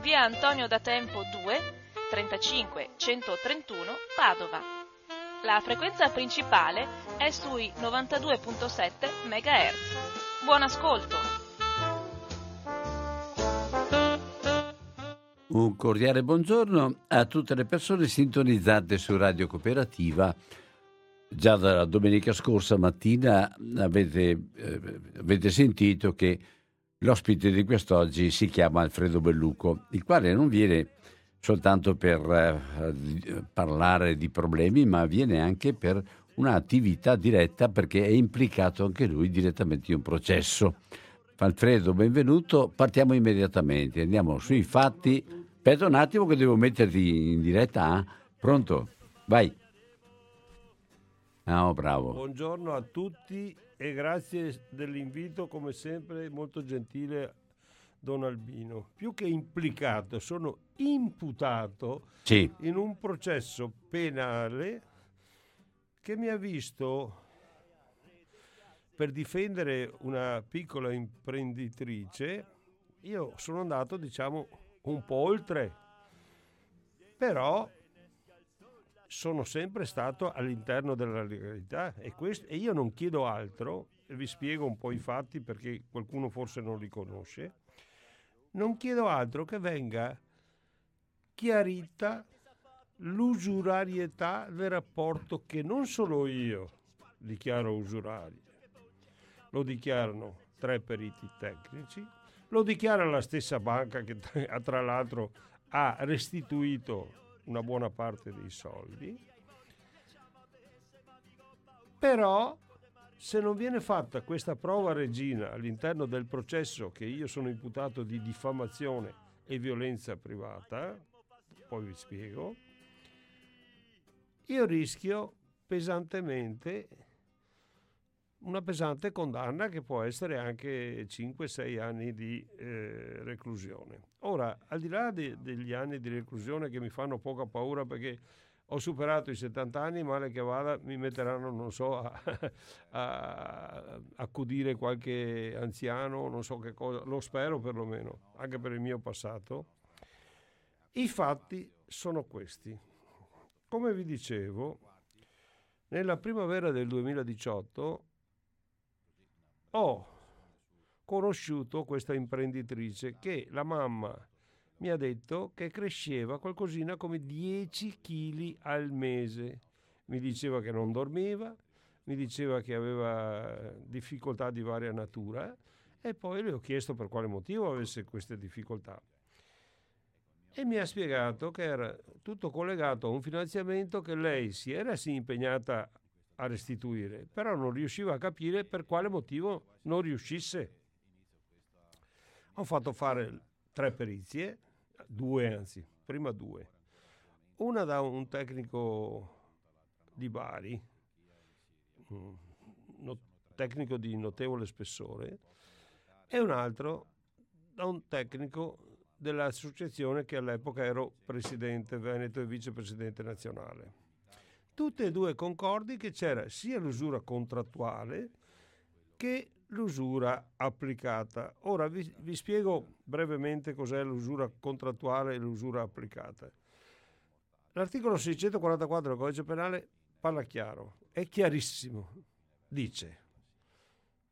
via Antonio da Tempo 2 35 131 Padova. La frequenza principale è sui 92.7 MHz. Buon ascolto! Un cordiale buongiorno a tutte le persone sintonizzate su Radio Cooperativa. Già dalla domenica scorsa mattina avete sentito che l'ospite di quest'oggi si chiama Alfredo Belluco, il quale non viene soltanto per parlare di problemi, ma viene anche per un'attività diretta, perché è implicato anche lui direttamente in un processo. Alfredo, benvenuto. Partiamo immediatamente, andiamo sui fatti. Aspetta un attimo che devo metterti in diretta. Pronto? Vai. No, bravo. Buongiorno a tutti e grazie dell'invito, come sempre molto gentile Don Albino. Più che implicato, sono imputato, sì, in un processo penale che mi ha visto, per difendere una piccola imprenditrice, io sono andato, diciamo, un po' oltre, però sono sempre stato all'interno della legalità e io non chiedo altro. Vi spiego un po' i fatti perché qualcuno forse non li conosce. Non chiedo altro che venga chiarita l'usurarietà del rapporto, che non solo io dichiaro usurario, lo dichiarano tre periti tecnici, lo dichiara la stessa banca che tra l'altro ha restituito una buona parte dei soldi. Però se non viene fatta questa prova regina all'interno del processo, che io sono imputato di diffamazione e violenza privata, poi vi spiego, io rischio pesantemente una pesante condanna che può essere anche 5-6 anni di reclusione. Ora, al di là degli anni di reclusione che mi fanno poca paura perché ho superato i 70 anni, male che vada mi metteranno, non so, a accudire qualche anziano, non so che cosa, lo spero perlomeno, anche per il mio passato. I fatti sono questi. Come vi dicevo, nella primavera del 2018 ho conosciuto questa imprenditrice che la mamma mi ha detto che cresceva qualcosina come 10 kg al mese. Mi diceva che non dormiva, mi diceva che aveva difficoltà di varia natura e poi le ho chiesto per quale motivo avesse queste difficoltà. E mi ha spiegato che era tutto collegato a un finanziamento che lei si era impegnata a restituire, però non riusciva a capire per quale motivo non riuscisse. Ho fatto fare 3 perizie, 2 anzi, prima 2. Una da un tecnico di Bari, tecnico di notevole spessore, e un altro da un tecnico dell'associazione che all'epoca ero presidente veneto e vicepresidente nazionale. Tutte e due concordi che c'era sia l'usura contrattuale che l'usura applicata. Ora vi spiego brevemente cos'è l'usura contrattuale e l'usura applicata. L'articolo 644 del Codice Penale parla chiaro, è chiarissimo. Dice,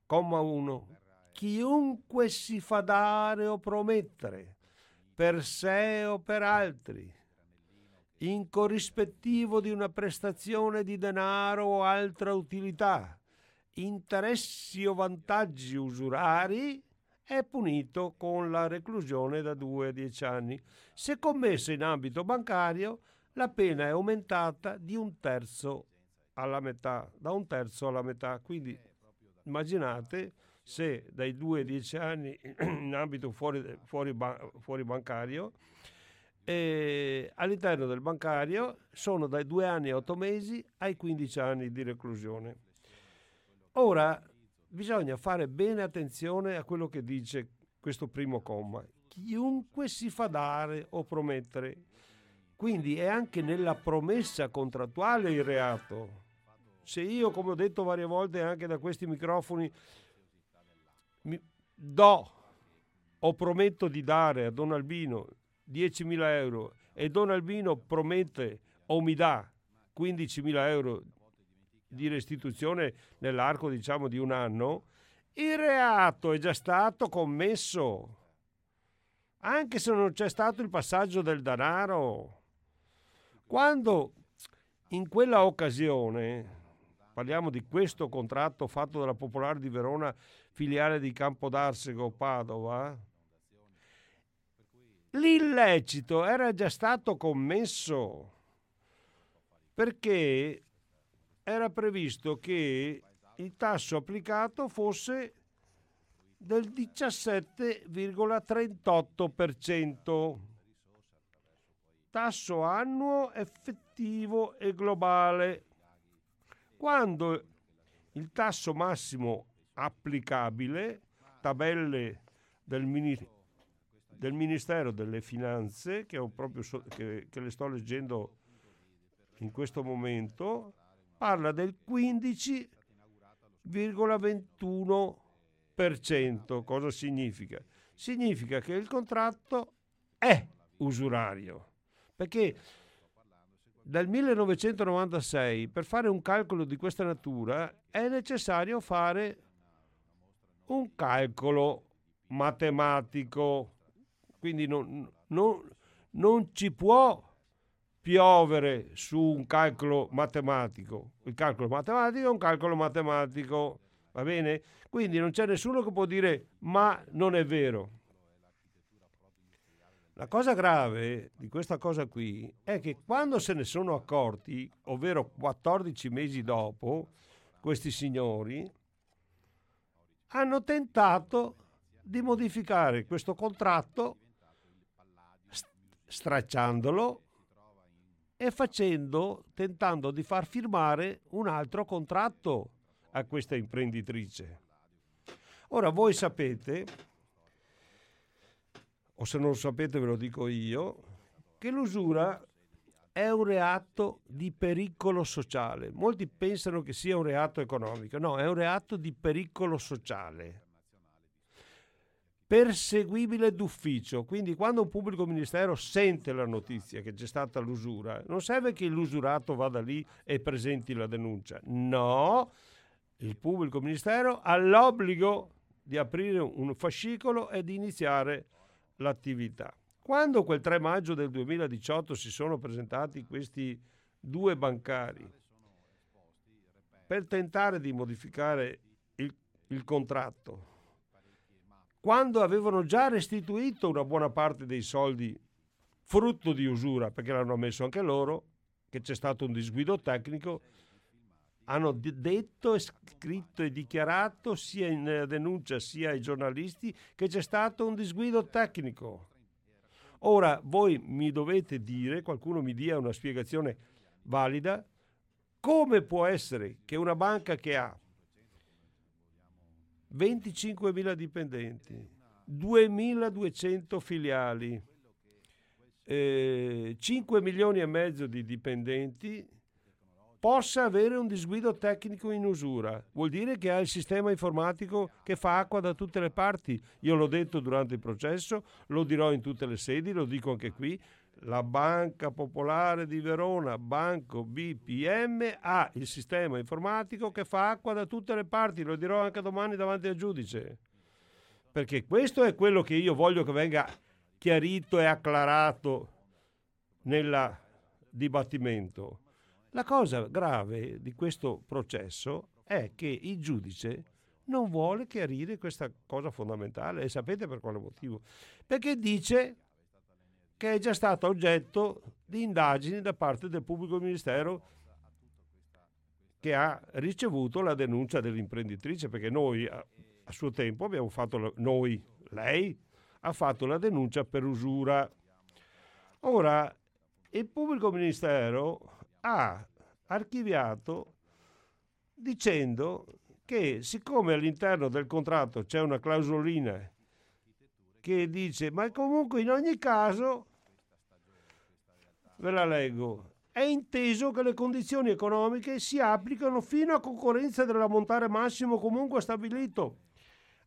comma 1, chiunque si fa dare o promettere per sé o per altri, in corrispettivo di una prestazione di denaro o altra utilità, interessi o vantaggi usurari, è punito con la reclusione da 2 a 10 anni. Se commessa in ambito bancario, la pena è aumentata da un terzo alla metà. Quindi immaginate se dai 2 ai 10 anni in ambito fuori bancario, e all'interno del bancario sono dai 2 anni e 8 mesi ai 15 anni di reclusione. Ora bisogna fare bene attenzione a quello che dice questo primo comma: chiunque si fa dare o promettere. Quindi è anche nella promessa contrattuale il reato. Se io, come ho detto varie volte anche da questi microfoni, do o prometto di dare a Don Albino 10.000 euro e Don Albino promette o mi dà 15.000 euro di restituzione nell'arco, diciamo, di un anno, il reato è già stato commesso, anche se non c'è stato il passaggio del denaro. Quando in quella occasione, parliamo di questo contratto fatto dalla Popolare di Verona, filiale di Campodarsego, Padova, l'illecito era già stato commesso, perché era previsto che il tasso applicato fosse del 17,38%, tasso annuo effettivo e globale, quando il tasso massimo applicabile, tabelle del Ministero delle Finanze, che le sto leggendo in questo momento, parla del 15,21%. Cosa significa? Significa che il contratto è usurario, perché dal 1996, per fare un calcolo di questa natura, è necessario fare un calcolo matematico. Quindi non ci può piovere su un calcolo matematico. Il calcolo matematico è un calcolo matematico, va bene? Quindi non c'è nessuno che può dire ma non è vero. La cosa grave di questa cosa qui è che quando se ne sono accorti, ovvero 14 mesi dopo, questi signori hanno tentato di modificare questo contratto stracciandolo e tentando di far firmare un altro contratto a questa imprenditrice. Ora voi sapete, o se non lo sapete ve lo dico io, che l'usura è un reato di pericolo sociale. Molti pensano che sia un reato economico. No, è un reato di pericolo sociale, perseguibile d'ufficio. Quindi quando un pubblico ministero sente la notizia che c'è stata l'usura, non serve che l'usurato vada lì e presenti la denuncia. No, il pubblico ministero ha l'obbligo di aprire un fascicolo e di iniziare l'attività. Quando quel 3 maggio del 2018 si sono presentati questi 2 bancari per tentare di modificare il contratto, quando avevano già restituito una buona parte dei soldi frutto di usura, perché l'hanno ammesso anche loro, che c'è stato un disguido tecnico, hanno detto, scritto e dichiarato sia in denuncia sia ai giornalisti che c'è stato un disguido tecnico. Ora voi mi dovete dire, qualcuno mi dia una spiegazione valida, come può essere che una banca che ha 25.000 dipendenti, 2.200 filiali, 5,5 milioni di dipendenti possa avere un disguido tecnico in usura? Vuol dire che ha il sistema informatico che fa acqua da tutte le parti. Io l'ho detto durante il processo, lo dirò in tutte le sedi, lo dico anche qui: la Banca Popolare di Verona, Banco BPM, ha il sistema informatico che fa acqua da tutte le parti. Lo dirò anche domani davanti al giudice, perché questo è quello che io voglio che venga chiarito e acclarato nel dibattimento. La cosa grave di questo processo è che il giudice non vuole chiarire questa cosa fondamentale, e sapete per quale motivo? Perché dice che è già stato oggetto di indagini da parte del pubblico ministero che ha ricevuto la denuncia dell'imprenditrice, perché noi a suo tempo abbiamo fatto, lei ha fatto la denuncia per usura. Ora il pubblico ministero ha archiviato dicendo che, siccome all'interno del contratto c'è una clausolina che dice, ma comunque in ogni caso, ve la leggo, è inteso che le condizioni economiche si applicano fino a concorrenza dell'ammontare massimo comunque stabilito,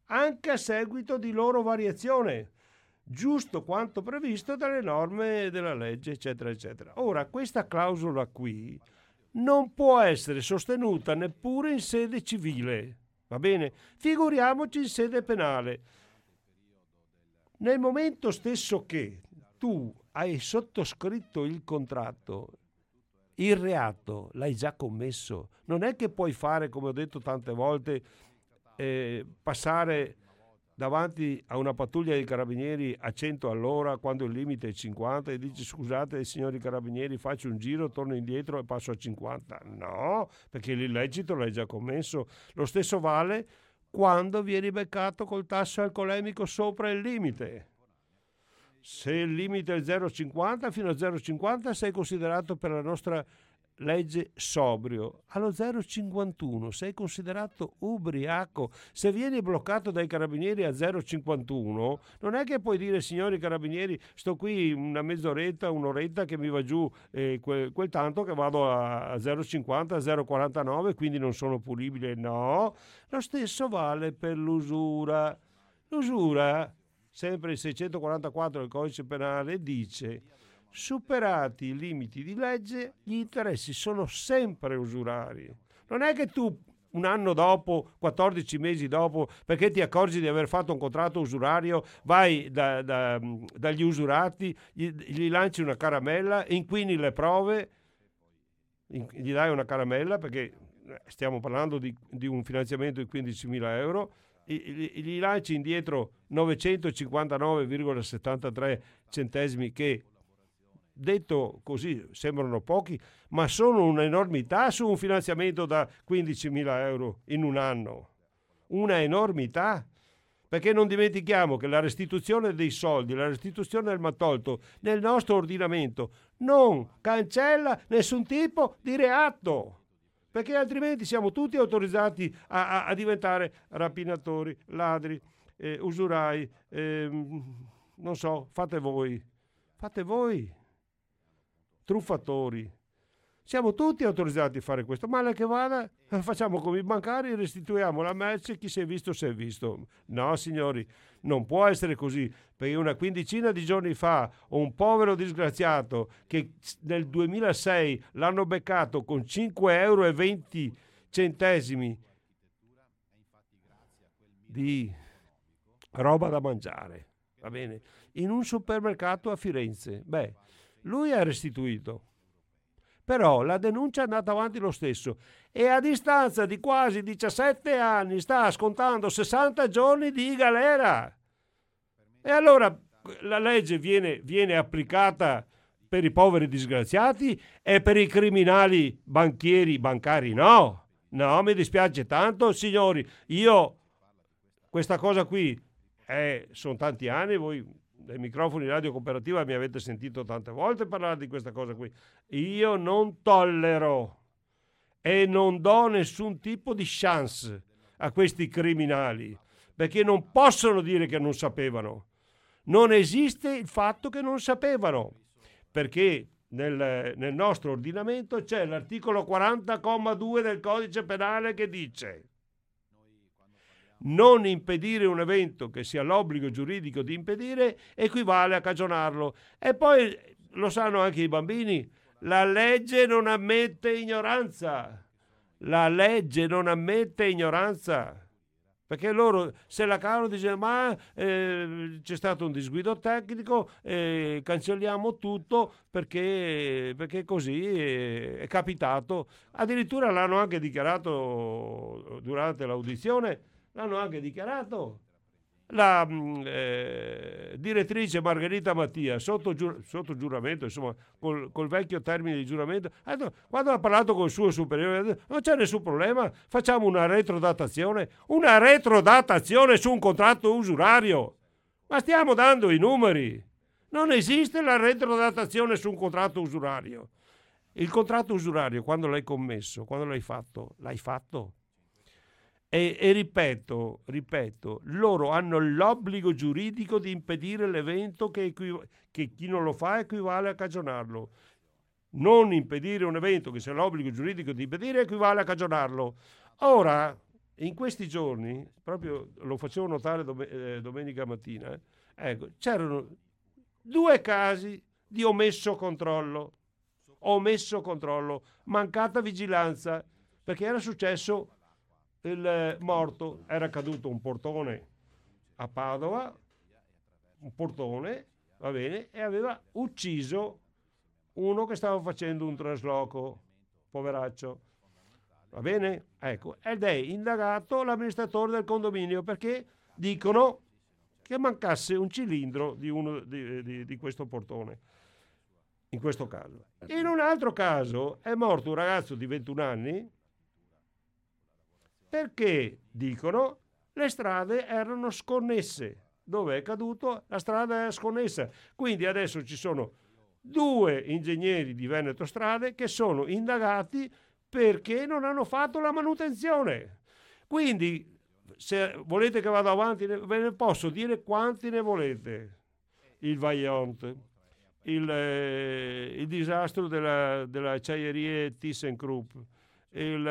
anche a seguito di loro variazione, giusto quanto previsto dalle norme della legge, eccetera, eccetera. Ora, questa clausola qui non può essere sostenuta neppure in sede civile, va bene? Figuriamoci in sede penale. Nel momento stesso che tu hai sottoscritto il contratto, il reato l'hai già commesso. Non è che puoi fare, come ho detto tante volte, passare davanti a una pattuglia di carabinieri a 100 all'ora quando il limite è 50 e dici, scusate signori carabinieri, faccio un giro, torno indietro e passo a 50. No, perché l'illecito l'hai già commesso. Lo stesso vale quando vieni beccato col tasso alcolemico sopra il limite. Se il limite è 0,50, fino a 0,50 sei considerato per la nostra legge sobrio, allo 0,51 sei considerato ubriaco. Se vieni bloccato dai carabinieri a 0,51 non è che puoi dire, signori carabinieri, sto qui una mezz'oretta, un'oretta che mi va giù quel tanto che vado a 0,50, a 0,49, quindi non sono punibile. No, lo stesso vale per l'usura. L'usura, sempre il 644 del codice penale, dice: superati i limiti di legge, gli interessi sono sempre usurari. Non è che tu un anno dopo, 14 mesi dopo, perché ti accorgi di aver fatto un contratto usurario, vai dagli usurati, gli lanci una caramella, inquini le prove, gli dai una caramella, perché stiamo parlando di un finanziamento di 15.000 euro, gli lanci indietro 959,73 centesimi che, detto così, sembrano pochi, ma sono un'enormità su un finanziamento da 15.000 euro in un anno. Una enormità, perché non dimentichiamo che la restituzione dei soldi, la restituzione del maltolto nel nostro ordinamento non cancella nessun tipo di reato, perché altrimenti siamo tutti autorizzati a diventare rapinatori, ladri, usurai, non so, fate voi. Truffatori. Siamo tutti autorizzati a fare questo, male che vada facciamo come i bancari, restituiamo la merce, chi si è visto si è visto. No signori, non può essere così, perché una quindicina di giorni fa un povero disgraziato che nel 2006 l'hanno beccato con 5,20 euro di roba da mangiare, va bene, in un supermercato a Firenze. Beh, lui ha restituito, però la denuncia è andata avanti lo stesso e a distanza di quasi 17 anni sta scontando 60 giorni di galera. E allora la legge viene applicata per i poveri disgraziati e per i criminali banchieri, bancari no. No, mi dispiace tanto signori, io questa cosa qui sono tanti anni, voi dai microfoni Radio Cooperativa mi avete sentito tante volte parlare di questa cosa qui. Io non tollero e non do nessun tipo di chance a questi criminali, perché non possono dire che non sapevano. Non esiste il fatto che non sapevano, perché nel nostro ordinamento c'è l'articolo 40,2 del codice penale che dice: non impedire un evento che si ha l'obbligo giuridico di impedire equivale a cagionarlo. E poi lo sanno anche i bambini, la legge non ammette ignoranza. La legge non ammette ignoranza. perché loro se la cavano, dicono ma c'è stato un disguido tecnico, cancelliamo tutto perché così è capitato. Addirittura l'hanno anche dichiarato durante l'audizione, la direttrice Margherita Mattia sotto giuramento, insomma col vecchio termine di giuramento, quando ha parlato col suo superiore ha detto non c'è nessun problema, facciamo una retrodatazione su un contratto usurario. Ma stiamo dando i numeri, non esiste la retrodatazione su un contratto usurario. Il contratto usurario, quando l'hai commesso, quando l'hai fatto. E ripeto, loro hanno l'obbligo giuridico di impedire l'evento che chi non lo fa equivale a cagionarlo. Non impedire un evento che, se l'obbligo giuridico di impedire, equivale a cagionarlo. Ora, in questi giorni, proprio lo facevo notare domenica mattina, ecco, c'erano 2 casi di omesso controllo, mancata vigilanza, perché era successo. Il morto, era caduto un portone a Padova, va bene, e aveva ucciso uno che stava facendo un trasloco, poveraccio, va bene? Ecco, ed è indagato l'amministratore del condominio perché dicono che mancasse un cilindro di uno di questo portone, in questo caso. In un altro caso è morto un ragazzo di 21 anni, perché, dicono, le strade erano sconnesse. Dove è caduto? La strada era sconnessa. Quindi adesso ci sono 2 ingegneri di Veneto Strade che sono indagati perché non hanno fatto la manutenzione. Quindi, se volete che vado avanti, ve ne posso dire quanti ne volete. Il Vaillant, il disastro della acciaierie ThyssenKrupp, il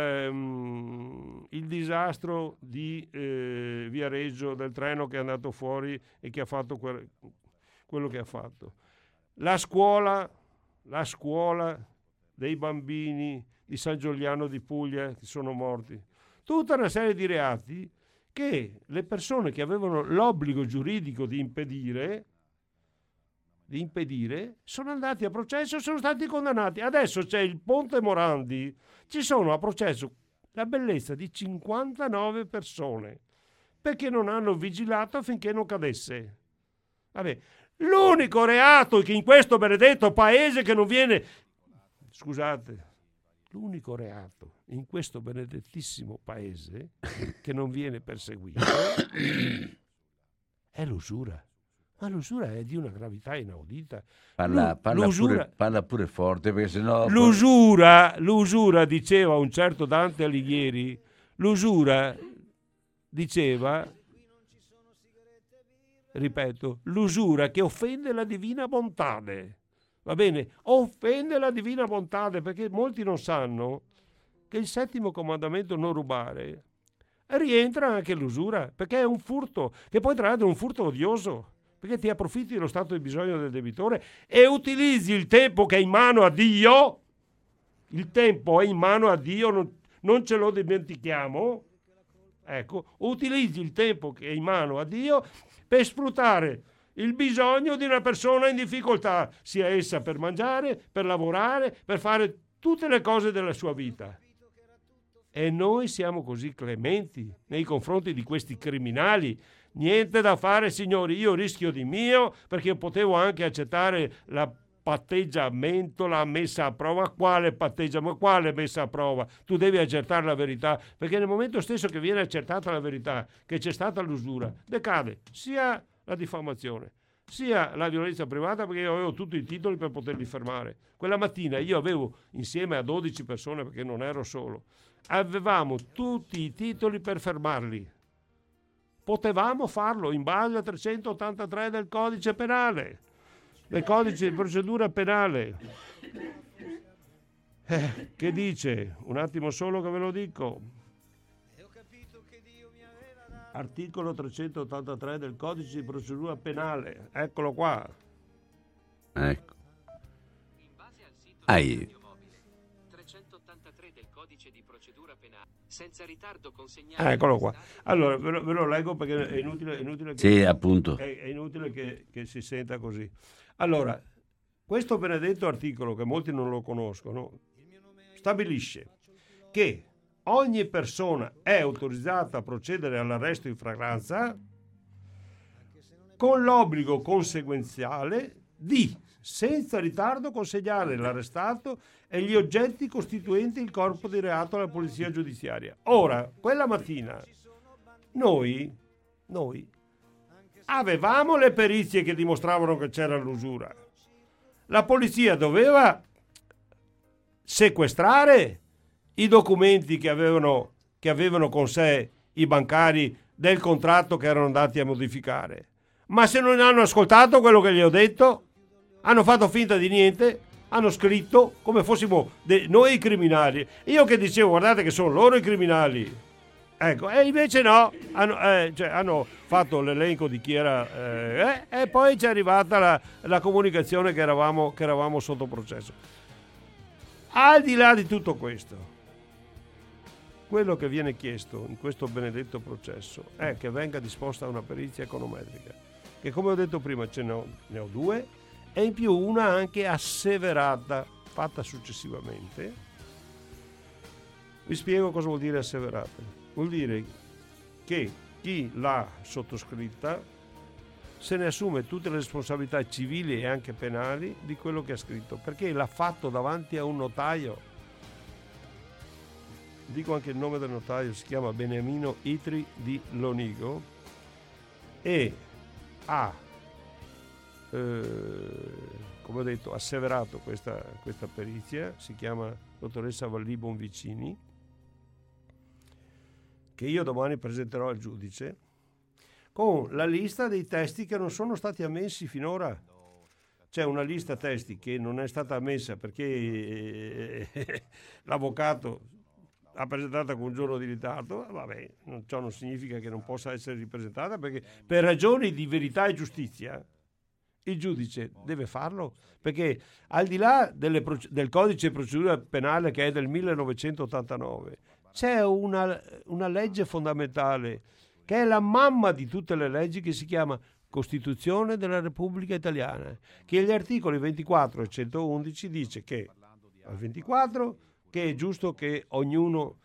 disastro di Viareggio, del treno che è andato fuori e che ha fatto quello che ha fatto, la scuola dei bambini di San Giuliano di Puglia che sono morti, tutta una serie di reati che le persone che avevano l'obbligo giuridico di impedire, sono andati a processo e sono stati condannati. Adesso c'è il Ponte Morandi, ci sono a processo la bellezza di 59 persone perché non hanno vigilato affinché non cadesse. Vabbè, l'unico reato che in questo benedetto paese che non viene, scusate, l'unico reato in questo benedettissimo paese che non viene perseguito è l'usura. Ma l'usura è di una gravità inaudita. Parla pure forte, perché sennò. L'usura, diceva un certo Dante Alighieri, l'usura che offende la divina bontà. Va bene? Offende la divina bontà, perché molti non sanno che il 7° comandamento, non rubare, rientra anche l'usura, perché è un furto, che poi tra l'altro è un furto odioso, perché ti approfitti dello stato di bisogno del debitore e utilizzi il tempo che è in mano a Dio. Il tempo è in mano a Dio, non ce lo dimentichiamo. Ecco, utilizzi il tempo che è in mano a Dio per sfruttare il bisogno di una persona in difficoltà, sia essa per mangiare, per lavorare, per fare tutte le cose della sua vita. E noi siamo così clementi nei confronti di questi criminali. Niente da fare, signori, io rischio di mio, perché potevo anche accettare la messa a prova. Tu devi accertare la verità, perché nel momento stesso che viene accertata la verità, che c'è stata l'usura, decade sia la diffamazione sia la violenza privata, perché io avevo tutti i titoli per poterli fermare. Quella mattina io avevo, insieme a 12 persone, perché non ero solo, avevamo tutti i titoli per fermarli. Potevamo farlo in base a 383 del codice penale, del codice di procedura penale, che dice, un attimo solo che ve lo dico, articolo 383 del codice di procedura penale, eccolo qua, ecco. In base al sito 383 del codice di procedura penale senza ritardo consegnato. Eccolo qua. Allora ve lo leggo perché è inutile che, sì, appunto. È inutile che si senta così. Allora, questo benedetto articolo, che molti non lo conoscono, stabilisce che ogni persona è autorizzata a procedere all'arresto in flagranza con l'obbligo conseguenziale di, senza ritardo, consegnare l'arrestato e gli oggetti costituenti il corpo di reato alla polizia giudiziaria. Ora, quella mattina, noi avevamo le perizie che dimostravano che c'era l'usura. La polizia doveva sequestrare i documenti che avevano con sé i bancari del contratto che erano andati a modificare. Ma se non hanno ascoltato quello che gli ho detto, hanno fatto finta di niente, hanno scritto come fossimo noi i criminali. Io che dicevo, guardate che sono loro i criminali. Ecco, e invece no, hanno fatto l'elenco di chi era, e poi c'è arrivata la comunicazione che eravamo sotto processo. Al di là di tutto questo, quello che viene chiesto in questo benedetto processo è che venga disposta una perizia econometrica, che come ho detto prima ne ho due, e in più una anche asseverata, fatta successivamente. Vi spiego cosa vuol dire asseverata. Vuol dire che chi l'ha sottoscritta se ne assume tutte le responsabilità civili e anche penali di quello che ha scritto, perché l'ha fatto davanti a un notaio. Dico anche il nome del notaio, si chiama Beniamino Itri di Lonigo, e ha, come ho detto, asseverato questa perizia. Si chiama dottoressa Valli Bonvicini, che io domani presenterò al giudice, con la lista dei testi che non sono stati ammessi finora. C'è una lista testi che non è stata ammessa perché l'avvocato ha presentata con un giorno di ritardo. Vabbè, ciò non significa che non possa essere ripresentata, perché per ragioni di verità e giustizia il giudice deve farlo, perché al di là del codice di procedura penale, che è del 1989, c'è una legge fondamentale che è la mamma di tutte le leggi, che si chiama Costituzione della Repubblica Italiana, che gli articoli 24 e 111 dice che al 24 che è giusto che ognuno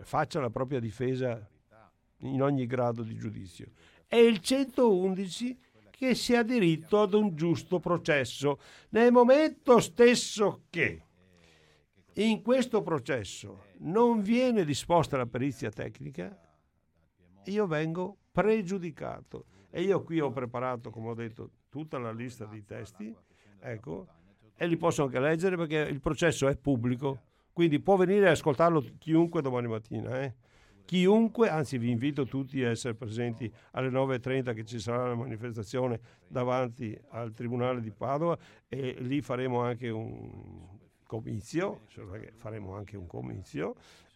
faccia la propria difesa in ogni grado di giudizio, e il 111 che si ha diritto ad un giusto processo. Nel momento stesso che in questo processo non viene disposta la perizia tecnica, io vengo pregiudicato. E io qui ho preparato, come ho detto, tutta la lista di testi, ecco, e li posso anche leggere perché il processo è pubblico, quindi può venire a ascoltarlo chiunque domani mattina, chiunque. Anzi, vi invito tutti a essere presenti alle 9:30, che ci sarà la manifestazione davanti al Tribunale di Padova, e lì faremo anche un comizio,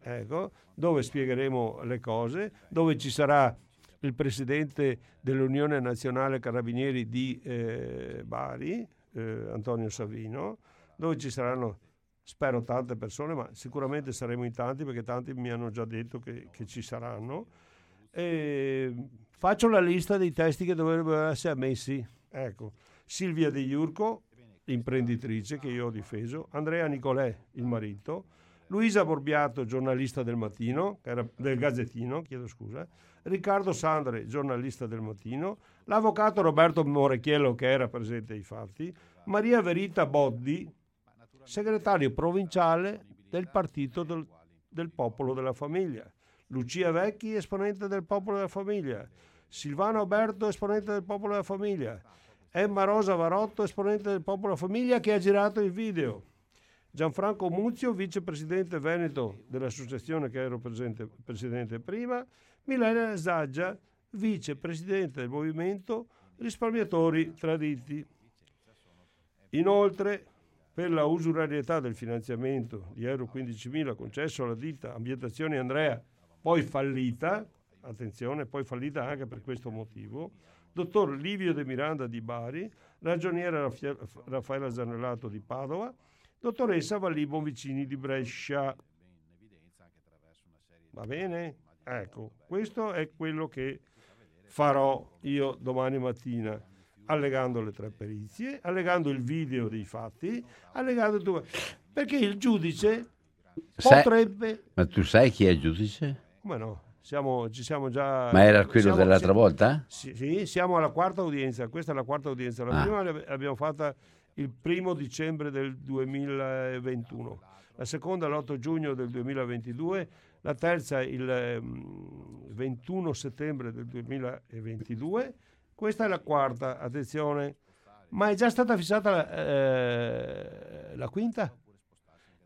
ecco, dove spiegheremo le cose, dove ci sarà il presidente dell'Unione Nazionale Carabinieri di Bari, Antonio Savino, dove ci saranno, spero, tante persone, ma sicuramente saremo in tanti, perché tanti mi hanno già detto che ci saranno. E faccio la lista dei testi che dovrebbero essere ammessi. Ecco, Silvia De Iurco, imprenditrice che io ho difeso, Andrea Nicolè, il marito, Luisa Borbiato, giornalista del Gazzettino, Riccardo Sandre, giornalista del Mattino, l'avvocato Roberto Morechiello, che era presente ai fatti, Maria Verita Boddi, segretario provinciale del Partito del Popolo della Famiglia, Lucia Vecchi, esponente del Popolo della Famiglia, Silvano Alberto, esponente del Popolo della Famiglia, Emma Rosa Varotto, esponente del Popolo della Famiglia, che ha girato il video, Gianfrancesco Muzio, vicepresidente veneto dell'associazione, che ero presidente prima, Milena Zaggia, vicepresidente del Movimento Risparmiatori Traditi. Inoltre, per la usurarietà del finanziamento di euro 15.000 concesso alla ditta Ambientazioni Andrea, poi fallita anche per questo motivo, dottor Livio De Miranda di Bari, ragioniera Raffaella Zanellato di Padova, dottoressa Valli Bonvicini di Brescia. va bene? Ecco, questo è quello che farò io domani mattina, allegando le tre perizie, allegando il video dei fatti, allegando tutto, perché il giudice potrebbe... Ma tu sai chi è il giudice? Come no? Ci siamo già... Ma era quello dell'altra volta? Sì, siamo alla quarta udienza, questa è la quarta udienza, la prima l'abbiamo fatta il 1° dicembre del 2021, la seconda l'8 giugno del 2022, la terza il 21 settembre del 2022, questa è la quarta, attenzione, ma è già stata fissata la quinta?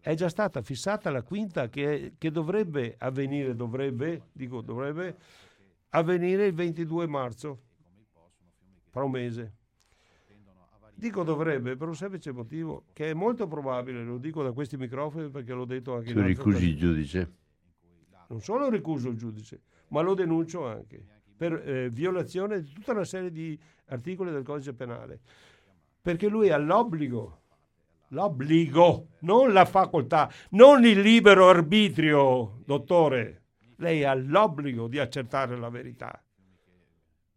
È già stata fissata la quinta che dovrebbe avvenire il 22 marzo, fra un mese. Dico dovrebbe per un semplice motivo, che è molto probabile, lo dico da questi microfoni perché l'ho detto anche... Tu ricusi il giudice? Non solo ricuso il giudice, ma lo denuncio anche per violazione di tutta una serie di articoli del codice penale, perché lui ha l'obbligo, non la facoltà, non il libero arbitrio, dottore, lei ha l'obbligo di accertare la verità,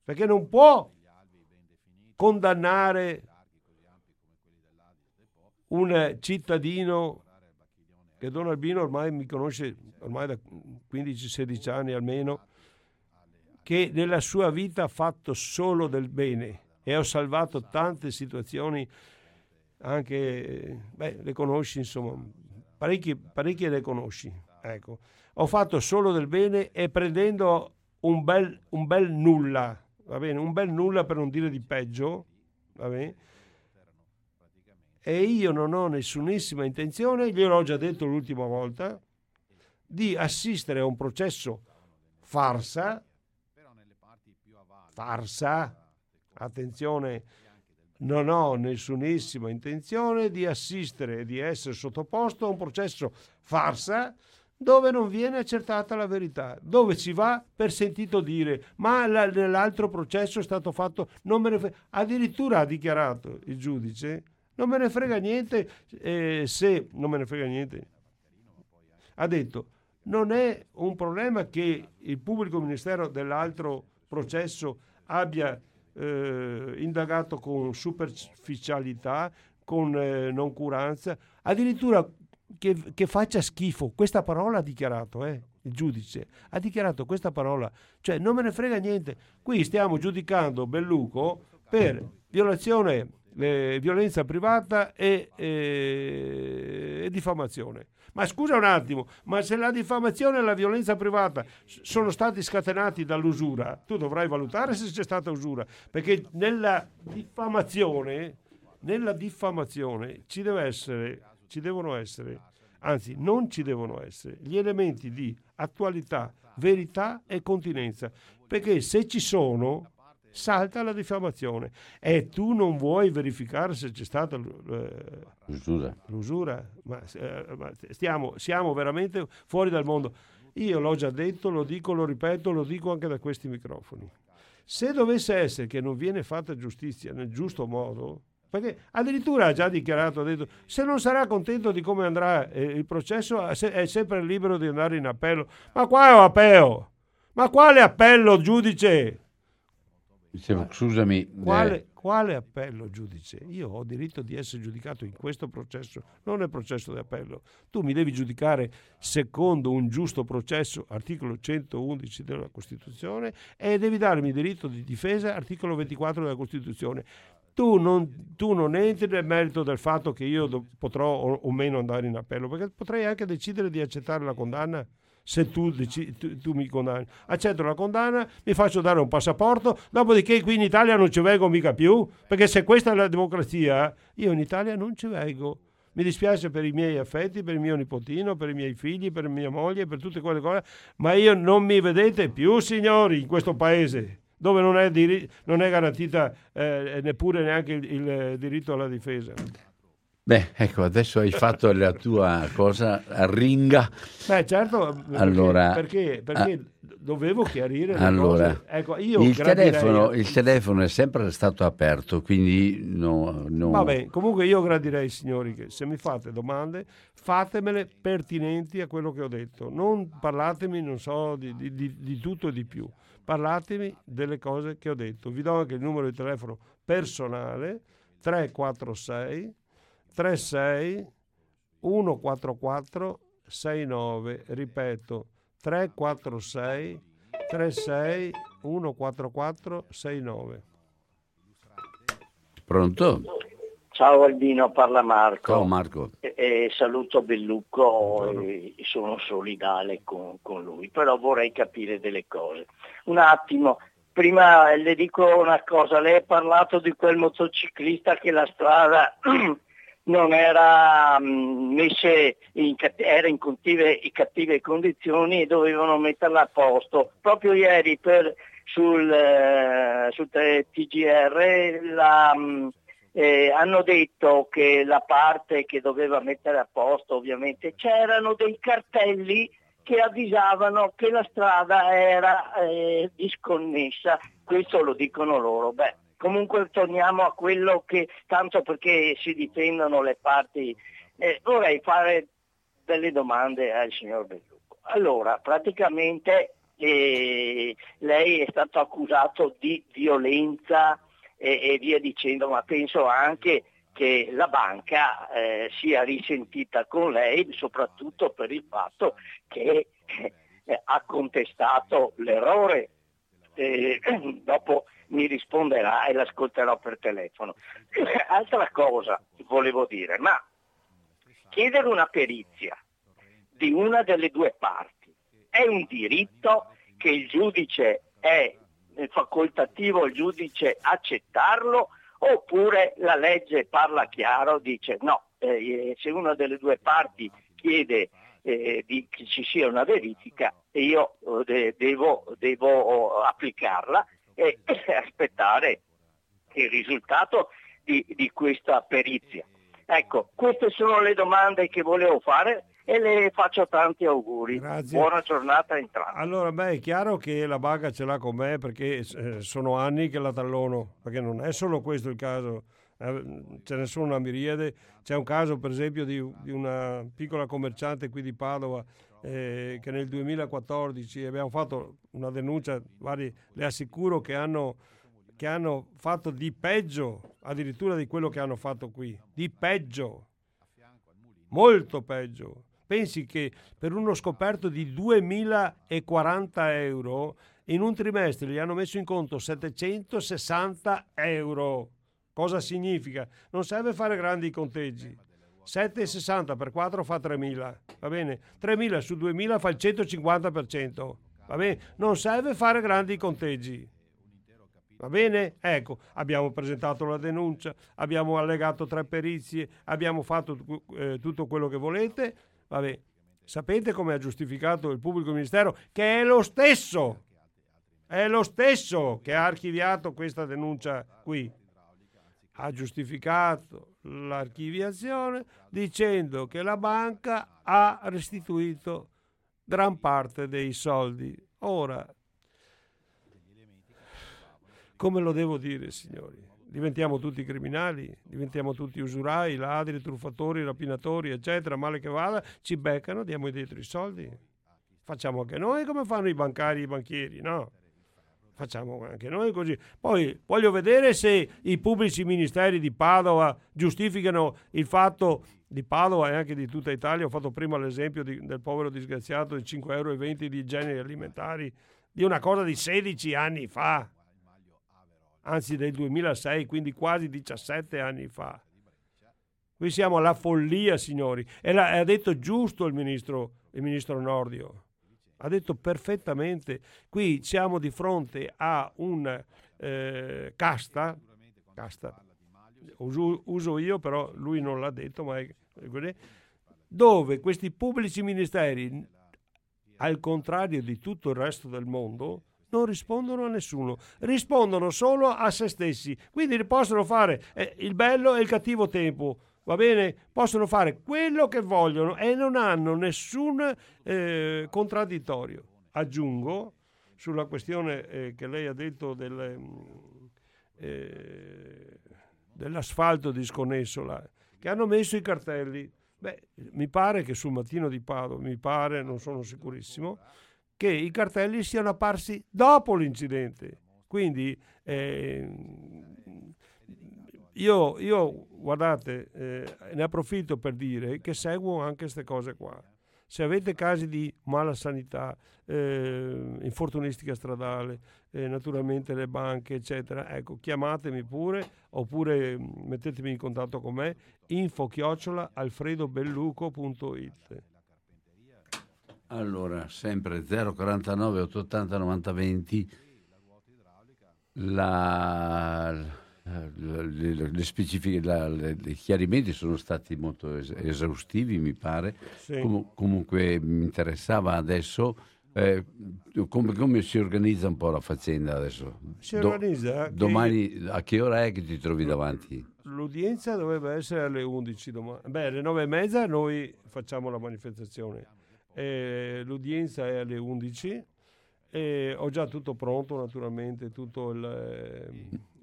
perché non può condannare un cittadino che Don Albino ormai mi conosce ormai da 15-16 anni almeno, che nella sua vita ha fatto solo del bene e ho salvato tante situazioni anche, le conosci insomma, parecchie le conosci, ecco, ho fatto solo del bene e prendendo un bel nulla, va bene, un bel nulla per non dire di peggio, va bene, e io non ho nessunissima intenzione, gliel'ho già detto l'ultima volta, di assistere a un processo farsa, attenzione, non ho nessunissima intenzione di assistere e di essere sottoposto a un processo farsa dove non viene accertata la verità, dove si va per sentito dire, ma nell'altro processo è stato fatto, non me ne frega. Addirittura ha dichiarato il giudice, non me ne frega niente, ha detto, non è un problema che il pubblico ministero dell'altro processo abbia indagato con superficialità, con noncuranza, addirittura che faccia schifo, questa parola ha dichiarato, il giudice ha dichiarato questa parola, cioè non me ne frega niente, qui stiamo giudicando Belluco per violenza privata e diffamazione. Ma scusa un attimo, ma se la diffamazione e la violenza privata sono stati scatenati dall'usura, tu dovrai valutare se c'è stata usura, perché nella diffamazione non ci devono essere gli elementi di attualità, verità e continenza, perché se ci sono salta la diffamazione e tu non vuoi verificare se c'è stata l'usura. Ma siamo veramente fuori dal mondo. Io l'ho già detto, lo dico, lo ripeto, lo dico anche da questi microfoni. Se dovesse essere che non viene fatta giustizia nel giusto modo, perché addirittura ha già dichiarato, ha detto, se non sarà contento di come andrà il processo è sempre libero di andare in appello. Ma qua è un appello, ma quale appello, giudice? Dicevo, scusami, quale appello, giudice? Io ho diritto di essere giudicato in questo processo, non nel processo di appello. Tu mi devi giudicare secondo un giusto processo, articolo 111 della Costituzione, e devi darmi diritto di difesa, articolo 24 della Costituzione. Tu non entri nel merito del fatto che io potrò o meno andare in appello, perché potrei anche decidere di accettare la condanna. Se tu mi condanni, accetto la condanna, mi faccio dare un passaporto, dopodiché qui in Italia non ci vengo mica più, perché se questa è la democrazia, io in Italia non ci vengo. Mi dispiace per i miei affetti, per il mio nipotino, per i miei figli, per mia moglie, per tutte quelle cose, ma io non mi vedete più, signori, in questo paese, dove non è garantita neppure neanche il diritto alla difesa. Beh, ecco, adesso hai fatto la tua cosa arringa. Beh, certo, allora, perché dovevo chiarire le cose. Ecco, io il telefono è sempre stato aperto, quindi no. Vabbè, comunque io gradirei, signori, che se mi fate domande, fatemele pertinenti a quello che ho detto. Non parlatemi, non so, di tutto e di più. Parlatemi delle cose che ho detto. Vi do anche il numero di telefono personale, 346... 36 144 69, ripeto 346 36 144 69. Pronto? Ciao Albino, parla Marco. Ciao Marco. Saluto Belluco e sono solidale con lui, però vorrei capire delle cose. Un attimo. Prima le dico una cosa, lei ha parlato di quel motociclista che la strada non era era in cattive condizioni e dovevano metterla a posto. Proprio ieri sul TGR hanno detto che la parte che doveva mettere a posto, ovviamente c'erano dei cartelli che avvisavano che la strada era disconnessa. Questo lo dicono loro. Beh, comunque torniamo a quello che, tanto perché si difendono le parti, vorrei fare delle domande al signor Belluco. Allora, praticamente lei è stato accusato di violenza e via dicendo, ma penso anche che la banca sia risentita con lei, soprattutto per il fatto che ha contestato l'errore. Dopo mi risponderà e l'ascolterò per telefono. Altra cosa volevo dire, ma chiedere una perizia di una delle due parti è un diritto che il giudice è facoltativo, il giudice accettarlo, oppure la legge parla chiaro, dice no, se una delle due parti chiede che ci sia una verifica, io devo applicarla e aspettare il risultato di questa perizia. Ecco, queste sono le domande che volevo fare e le faccio tanti auguri. Grazie. Buona giornata a entrambi. Allora, è chiaro che la banca ce l'ha con me perché sono anni che la tallono, perché non è solo questo il caso, ce ne sono una miriade. C'è un caso per esempio di una piccola commerciante qui di Padova che nel 2014 abbiamo fatto una denuncia, guardi, le assicuro che hanno fatto di peggio addirittura di quello che hanno fatto qui, di peggio, molto peggio. Pensi che per uno scoperto di 2.040 euro in un trimestre gli hanno messo in conto 760 euro. Cosa significa? Non serve fare grandi conteggi. 7,60 per 4 fa 3.000, va bene? 3.000 su 2.000 fa il 150%, va bene? Non serve fare grandi conteggi. Va bene? Ecco, abbiamo presentato la denuncia, abbiamo allegato 3 perizie, abbiamo fatto tutto quello che volete. Va bene. Sapete come ha giustificato il pubblico ministero? Che è lo stesso che ha archiviato questa denuncia qui. Ha giustificato l'archiviazione dicendo che la banca ha restituito gran parte dei soldi. Ora, come lo devo dire, signori? Diventiamo tutti criminali, diventiamo tutti usurai, ladri, truffatori, rapinatori, eccetera, male che vada, ci beccano, diamo dietro i soldi. Facciamo anche noi come fanno i bancari e i banchieri, no? Facciamo anche noi così. Poi voglio vedere se i pubblici ministeri di Padova giustificano il fatto di Padova e anche di tutta Italia. Ho fatto prima l'esempio del povero disgraziato di 5,20 euro di generi alimentari, di una cosa di 16 anni fa, anzi del 2006, quindi quasi 17 anni fa. Qui siamo alla follia, signori. E ha detto giusto il ministro Nordio, ha detto perfettamente. Qui siamo di fronte a una casta, uso io, però lui non l'ha detto, ma dove questi pubblici ministeri, al contrario di tutto il resto del mondo, non rispondono a nessuno, rispondono solo a se stessi. Quindi possono fare il bello e il cattivo tempo, va bene? Possono fare quello che vogliono e non hanno nessun contraddittorio. Aggiungo sulla questione che lei ha detto dell'asfalto disconnesso là, che hanno messo i cartelli. Beh, mi pare che sul Mattino di Padova, mi pare, non sono sicurissimo, che i cartelli siano apparsi dopo l'incidente. Quindi io guardate, ne approfitto per dire che seguo anche queste cose qua. Se avete casi di mala sanità, infortunistica stradale, naturalmente le banche, eccetera, ecco, chiamatemi pure, oppure mettetemi in contatto con me, info@alfredobelluco.it. Allora, sempre 049 880 9020, le specifiche, i chiarimenti sono stati molto esaustivi, mi pare. Sì. Comunque mi interessava adesso come si organizza un po' la faccenda adesso. Si organizza domani a che ora è che ti trovi davanti? L'udienza doveva essere alle 11 domani. Beh, alle 9:30 noi facciamo la manifestazione, l'udienza è alle 11 e ho già tutto pronto, naturalmente, tutto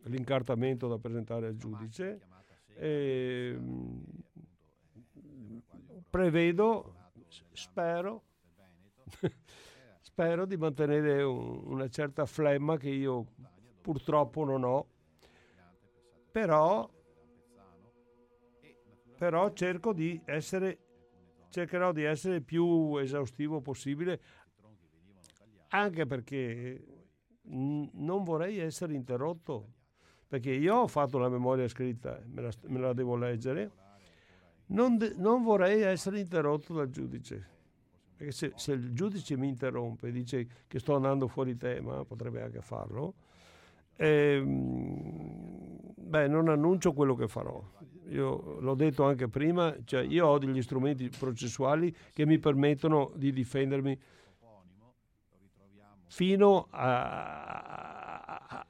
l'incartamento da presentare al giudice. Prevedo, spero di mantenere una certa flemma che io purtroppo non ho, però cercherò di essere il più esaustivo possibile, anche perché non vorrei essere interrotto, perché io ho fatto la memoria scritta, me la devo leggere, non vorrei essere interrotto dal giudice, perché se il giudice mi interrompe e dice che sto andando fuori tema, potrebbe anche farlo, non annuncio quello che farò. Io l'ho detto anche prima, cioè io ho degli strumenti processuali che mi permettono di difendermi fino a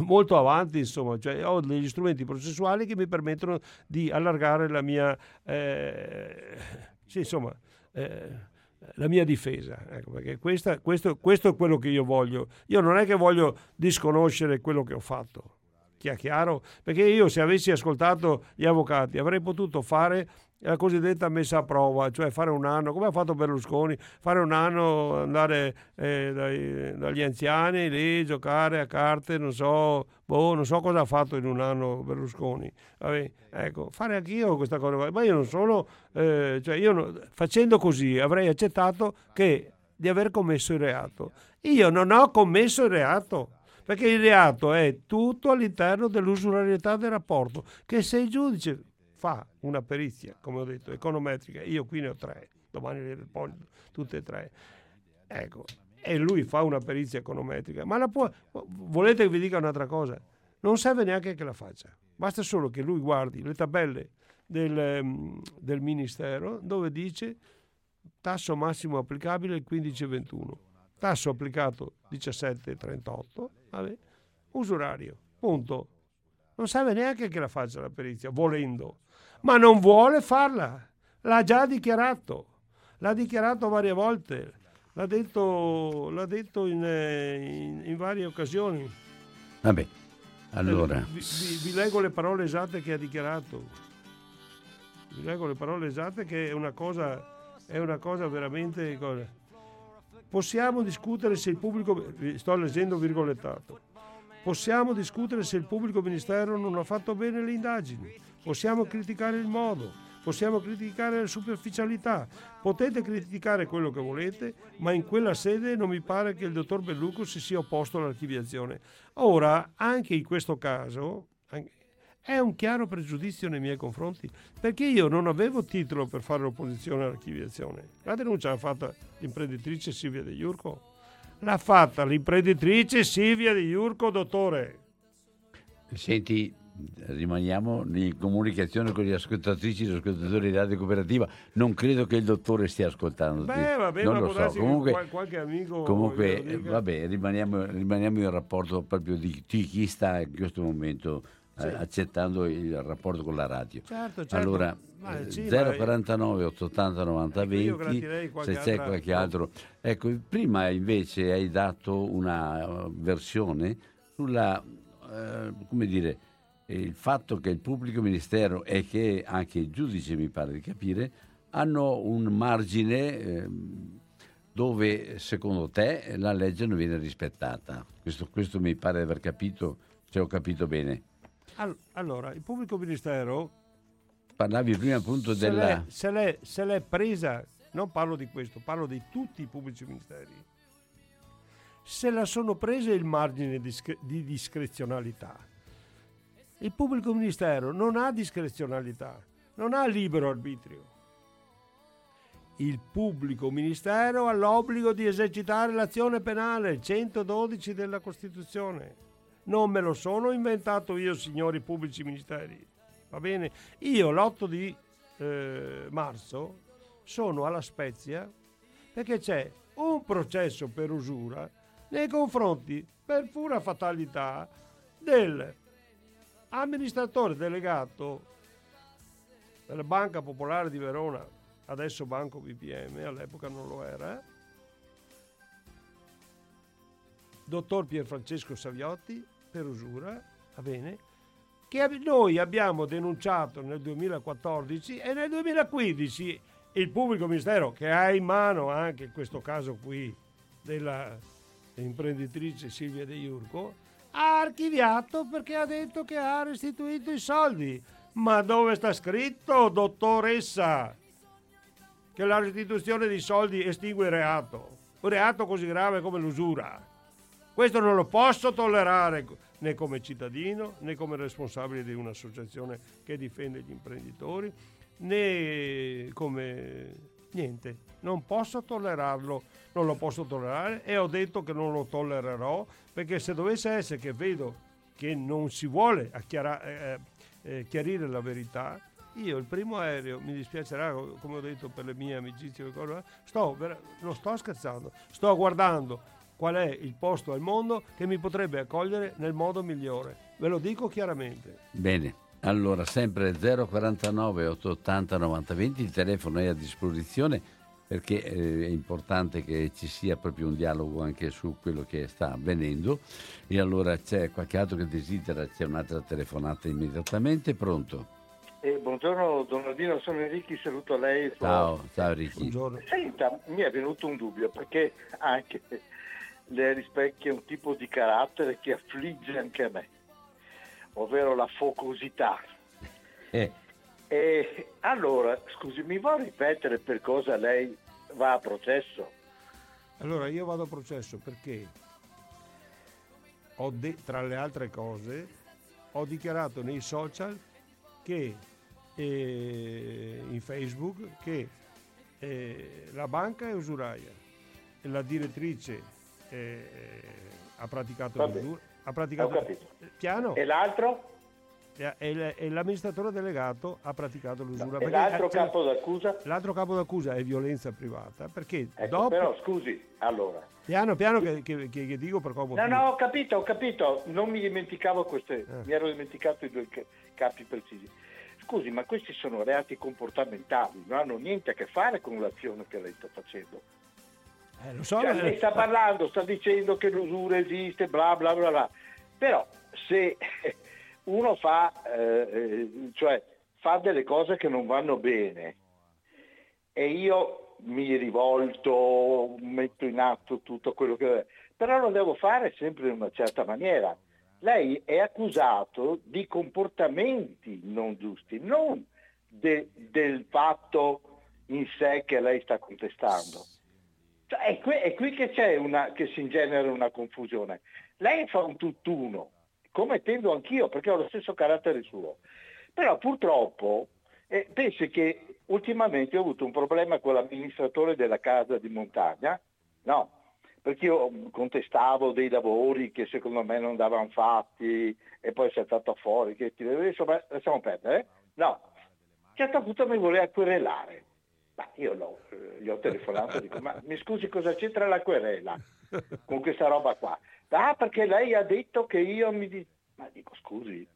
molto avanti, insomma, cioè ho degli strumenti processuali che mi permettono di allargare la mia la mia difesa, ecco, perché questo è quello che io voglio. Io non è che voglio disconoscere quello che ho fatto, chiaro, perché io, se avessi ascoltato gli avvocati, avrei potuto fare la cosiddetta messa a prova, cioè fare un anno, come ha fatto Berlusconi, fare un anno, andare dagli anziani lì, giocare a carte, non so cosa ha fatto in un anno Berlusconi. Vabbè, ecco, fare anch'io questa cosa, ma io non sono facendo così avrei accettato di aver commesso il reato. Io non ho commesso il reato, perché il reato è tutto all'interno dell'usurarietà del rapporto, che se il giudice fa una perizia, come ho detto, econometrica, io qui ne ho 3, domani le riporto tutte e 3, ecco, e lui fa una perizia econometrica, ma volete che vi dica un'altra cosa? Non serve neanche che la faccia, basta solo che lui guardi le tabelle del Ministero, dove dice tasso massimo applicabile 15,21, tasso applicato 17,38, usurario, punto. Non serve neanche che la faccia la perizia, volendo. Ma non vuole farla, l'ha già dichiarato, l'ha dichiarato varie volte, l'ha detto in varie occasioni. Vabbè, allora... Vi leggo le parole esatte che ha dichiarato. Vi leggo le parole esatte, che è una cosa veramente... Possiamo discutere se il pubblico... Sto leggendo virgolettato. Possiamo discutere se il pubblico ministero non ha fatto bene le indagini, possiamo criticare il modo, possiamo criticare la superficialità, potete criticare quello che volete, ma in quella sede non mi pare che il dottor Belluco si sia opposto all'archiviazione. Ora, anche in questo caso, è un chiaro pregiudizio nei miei confronti, perché io non avevo titolo per fare opposizione all'archiviazione. La denuncia l'ha fatta l'imprenditrice Silvia De Iurco. L'ha fatta l'imprenditrice Silvia De Iurco, dottore. Senti, rimaniamo in comunicazione con gli ascoltatrici e gli ascoltatori di Radio Cooperativa. Non credo che il dottore stia ascoltando. Beh, vabbè, non lo so. Comunque, qualche amico. Comunque, vabbè, rimaniamo in rapporto proprio di chi sta in questo momento accettando il rapporto con la radio. Certo. Allora, sì, 049 880 90 20 se c'è qualche altro. Ecco, prima invece hai dato una versione sulla, come dire, il fatto che il pubblico ministero e che anche i giudici, mi pare di capire, hanno un margine dove secondo te la legge non viene rispettata. Questo mi pare di aver capito, se ho capito bene. Allora, il pubblico ministero... Parlavi prima appunto della... Se l'è presa, non parlo di questo, parlo di tutti i pubblici ministeri. Se la sono presa il margine di discrezionalità. Il pubblico ministero non ha discrezionalità, non ha libero arbitrio. Il pubblico ministero ha l'obbligo di esercitare l'azione penale, 112 della Costituzione. Non me lo sono inventato io, signori pubblici ministeri. Va bene? Io l'8 di marzo sono alla Spezia perché c'è un processo per usura nei confronti, per pura fatalità, dell'amministratore delegato della Banca Popolare di Verona, adesso Banco BPM, all'epoca non lo era, dottor Pierfrancesco Saviotti, per usura, va bene, che noi abbiamo denunciato nel 2014 e nel 2015 il pubblico ministero, che ha in mano anche questo caso qui della imprenditrice Silvia De Iurco, ha archiviato perché ha detto che ha restituito i soldi. Ma dove sta scritto, dottoressa, che la restituzione di soldi estingue il reato, un reato così grave come l'usura? Questo non lo posso tollerare, né come cittadino, né come responsabile di un'associazione che difende gli imprenditori, né come niente, non posso tollerarlo, non lo posso tollerare, e ho detto che non lo tollererò, perché se dovesse essere che vedo che non si vuole chiarire la verità, io il primo aereo, mi dispiacerà, come ho detto, per le mie amicizie, non sto scherzando, sto guardando qual è il posto al mondo che mi potrebbe accogliere nel modo migliore, ve lo dico chiaramente. Bene, allora sempre 049 880 90 20, il telefono è a disposizione perché è importante che ci sia proprio un dialogo anche su quello che sta avvenendo. E allora c'è qualche altro che desidera, c'è un'altra telefonata immediatamente. Pronto? Buongiorno Don Albino, sono Enrico, saluto lei. Ciao Enrico. Senta, mi è venuto un dubbio, perché anche le rispecchia un tipo di carattere che affligge anche a me, ovvero la focosità. E allora, scusi, mi va a ripetere per cosa lei va a processo? Allora, io vado a processo perché tra le altre cose ho dichiarato nei social che in Facebook che la banca è usuraia, la direttrice ha praticato l'usura, piano, e l'altro? E l'amministratore delegato ha praticato l'usura. E l'altro capo d'accusa? L'altro capo d'accusa è violenza privata, perché dopo... Però scusi, allora... Piano che dico per come... No, ho capito, non mi dimenticavo queste, mi ero dimenticato i due capi precisi. Scusi, ma questi sono reati comportamentali, non hanno niente a che fare con l'azione che lei sta facendo. Lo so, cioè, lei sta parlando, sta dicendo che l'usura esiste, bla bla bla bla, però se... uno fa delle cose che non vanno bene e io mi rivolto, metto in atto tutto quello che... però lo devo fare sempre in una certa maniera. Lei è accusato di comportamenti non giusti, non del fatto in sé che lei sta contestando. Cioè, è qui che c'è che si ingenera una confusione. Lei fa un tutt'uno, come tendo anch'io, perché ho lo stesso carattere suo. Però purtroppo, penso che ultimamente ho avuto un problema con l'amministratore della casa di montagna, no? Perché io contestavo dei lavori che secondo me non andavano fatti e poi si è stato fuori, che insomma, lasciamo perdere, no? C'è stato appunto, mi voleva querelare. Ma io gli ho telefonato e dico, ma mi scusi, cosa c'entra la querela con questa roba qua? Ah, perché lei ha detto che io mi... Ma dico, scusi,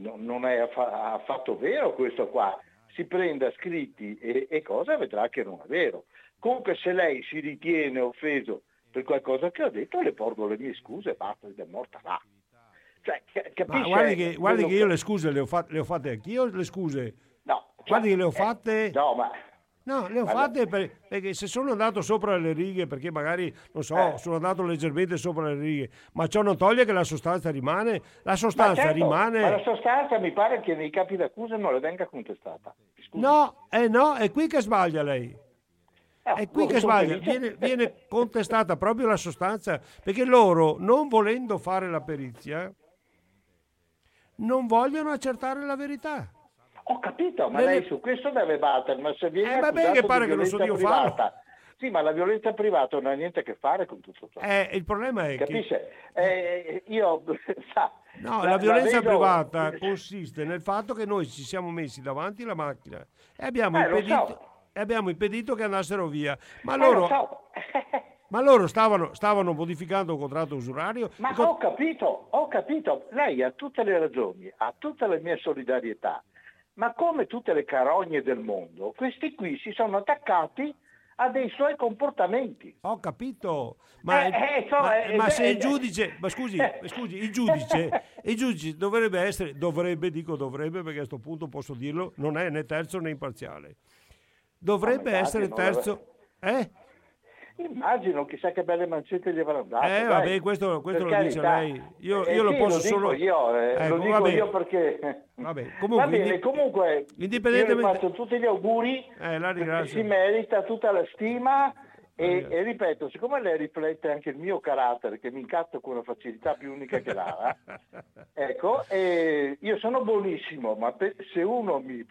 No, non è affatto vero questo qua, si prenda scritti e cosa vedrà che non è vero. Comunque se lei si ritiene offeso per qualcosa che ho detto, le porgo le mie scuse, basta, è morta là. Cioè, capisce? Ma guardi che io le scuse le ho fatte anch'io, le scuse. No, cioè, guardi che le ho fatte. No, ma no, le ho fatte perché se sono andato sopra le righe, perché magari, non so, sono andato leggermente sopra le righe, ma ciò non toglie che la sostanza rimane. La sostanza, certo, rimane. Ma la sostanza mi pare che nei capi d'accusa non le venga contestata. Scusi. No, è qui che sbaglia lei. È qui che sbaglia, viene contestata proprio la sostanza, perché loro, non volendo fare la perizia, non vogliono accertare la verità. Ho capito, ma lei su questo deve battere, ma se viene accusato che pare di violenza che lo so privata, farlo. Sì, ma la violenza privata non ha niente a che fare con tutto ciò. Il problema è capisce? Che... io... No, la violenza privata consiste nel fatto che noi ci siamo messi davanti alla macchina e abbiamo impedito che andassero via, ma loro... Ma loro stavano modificando un contratto usurario. Ma ho capito, lei ha tutte le ragioni, ha tutta la mia solidarietà, ma come tutte le carogne del mondo, questi qui si sono attaccati a dei suoi comportamenti. Ho capito, ma se il giudice, ma scusi, il giudice dovrebbe essere, dovrebbe, perché a questo punto posso dirlo, non è né terzo né imparziale. Dovrebbe essere terzo, Immagino, chissà che belle mancette gli avranno dato. Vabbè, questo lo dice lei. Io lo posso solo... lo dico io perché... Vabbè, comunque, comunque indipendentemente... io faccio tutti gli auguri, la ringrazio. Si merita tutta la stima e ripeto, siccome lei riflette anche il mio carattere, che mi incazzo con una facilità più unica che l'ha, ecco, io sono buonissimo, ma se uno mi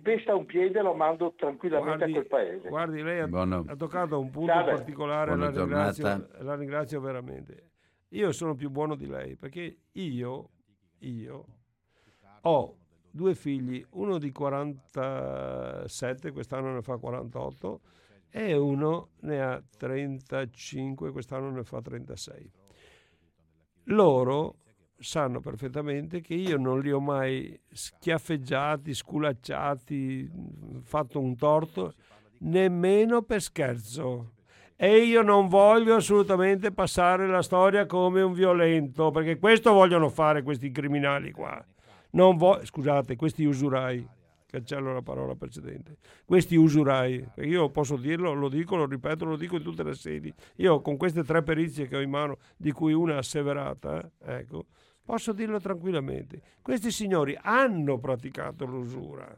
pesta un piede, lo mando tranquillamente a quel paese. Guardi, lei ha toccato un punto particolare, la ringrazio veramente. Io sono più buono di lei, perché io ho due figli, uno di 47, quest'anno ne fa 48, e uno ne ha 35, quest'anno ne fa 36. Loro sanno perfettamente che io non li ho mai schiaffeggiati, sculacciati, fatto un torto, nemmeno per scherzo. E io non voglio assolutamente passare la storia come un violento, perché questo vogliono fare questi criminali qua. Scusate, questi usurai, cancello la parola precedente, questi usurai, perché io posso dirlo, lo dico, lo ripeto, lo dico in tutte le sedi. Io con queste tre perizie che ho in mano, di cui una è asseverata, ecco, posso dirlo tranquillamente. Questi signori hanno praticato l'usura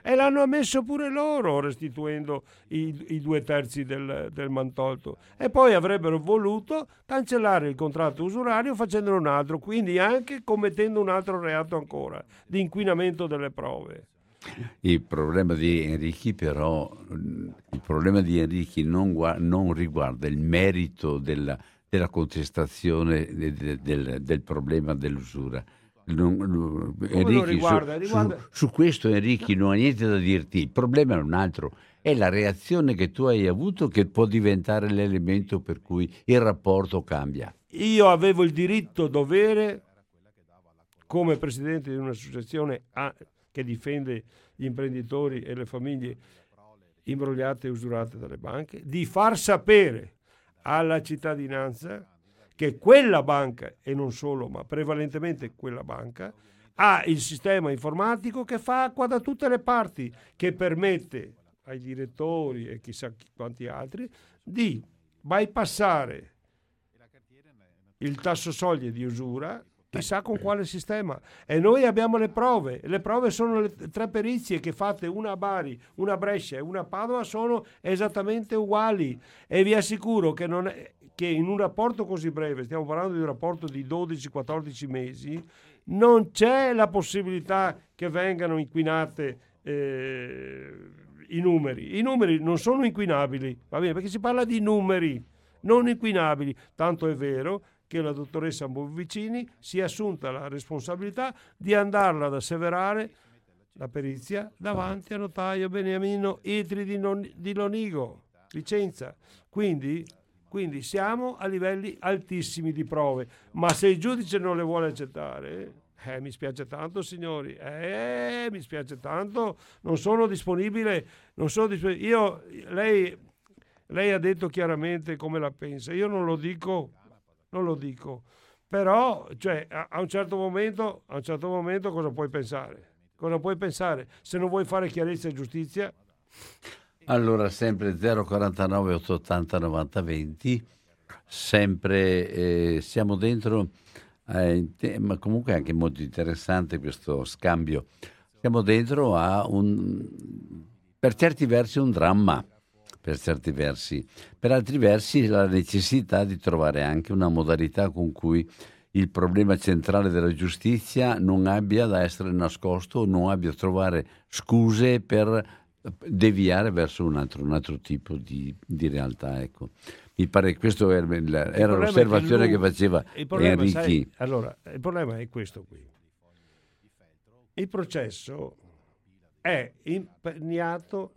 e l'hanno ammesso pure loro, restituendo i 2/3 del mantolto. E poi avrebbero voluto cancellare il contratto usurario facendone un altro, quindi anche commettendo un altro reato ancora, di inquinamento delle prove. Il problema di Enrichi non riguarda il merito della contestazione del problema dell'usura. Su questo Enrichi non ha niente da dirti. Il problema è un altro, è la reazione che tu hai avuto che può diventare l'elemento per cui il rapporto cambia. Io avevo il diritto-dovere, come presidente di un'associazione che difende gli imprenditori e le famiglie imbrogliate e usurate dalle banche, di far sapere alla cittadinanza che quella banca, e non solo, ma prevalentemente quella banca, ha il sistema informatico che fa acqua da tutte le parti, che permette ai direttori e chissà quanti altri di bypassare il tasso soglie di usura chissà con quale sistema. E noi abbiamo le prove sono le tre perizie che fate, una a Bari, una a Brescia e una a Padova, sono esattamente uguali, e vi assicuro che che in un rapporto così breve, stiamo parlando di un rapporto di 12-14 mesi, non c'è la possibilità che vengano inquinate i numeri non sono inquinabili, va bene, perché si parla di numeri non inquinabili, tanto è vero che la dottoressa Bonvicini si è assunta la responsabilità di andarla ad asseverare la perizia davanti a notaio Beniamino Itri di Lonigo, Vicenza. Quindi siamo a livelli altissimi di prove, ma se il giudice non le vuole accettare, Mi spiace tanto signori, mi spiace tanto, non sono disponibile. Lei ha detto chiaramente come la pensa, io non lo dico, però cioè, a un certo momento cosa puoi pensare se non vuoi fare chiarezza e giustizia? Allora sempre 049 880 90 20, sempre siamo dentro. Ma comunque è anche molto interessante questo scambio. Siamo dentro a per certi versi un dramma, per altri versi la necessità di trovare anche una modalità con cui il problema centrale della giustizia non abbia da essere nascosto, non abbia a trovare scuse per deviare verso un altro tipo di realtà, ecco. Mi pare che questa era l'osservazione che faceva Enrichi. Il problema è questo qui. Il processo è impegnato,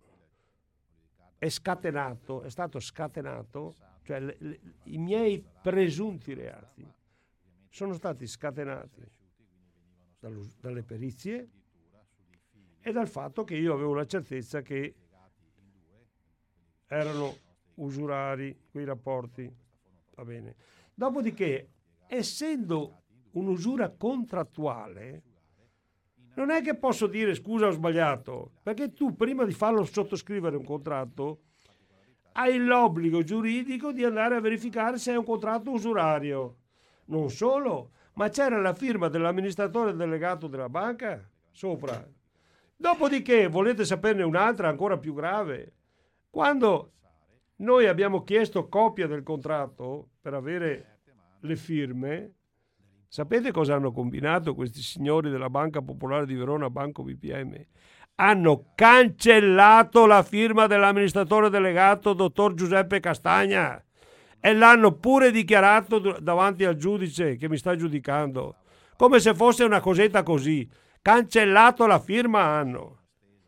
è stato scatenato, cioè i miei presunti reati sono stati scatenati dalle perizie e dal fatto che io avevo la certezza che erano usurari quei rapporti, va bene. Dopodiché, essendo un'usura contrattuale, non è che posso dire scusa, ho sbagliato, perché tu prima di farlo sottoscrivere un contratto hai l'obbligo giuridico di andare a verificare se è un contratto usurario. Non solo, ma c'era la firma dell'amministratore delegato della banca sopra. Dopodiché, volete saperne un'altra ancora più grave? Quando noi abbiamo chiesto copia del contratto per avere le firme. Sapete cosa hanno combinato questi signori della Banca Popolare di Verona, Banco BPM? Hanno cancellato la firma dell'amministratore delegato, dottor Giuseppe Castagna, e l'hanno pure dichiarato davanti al giudice che mi sta giudicando, come se fosse una cosetta così. Cancellato la firma hanno.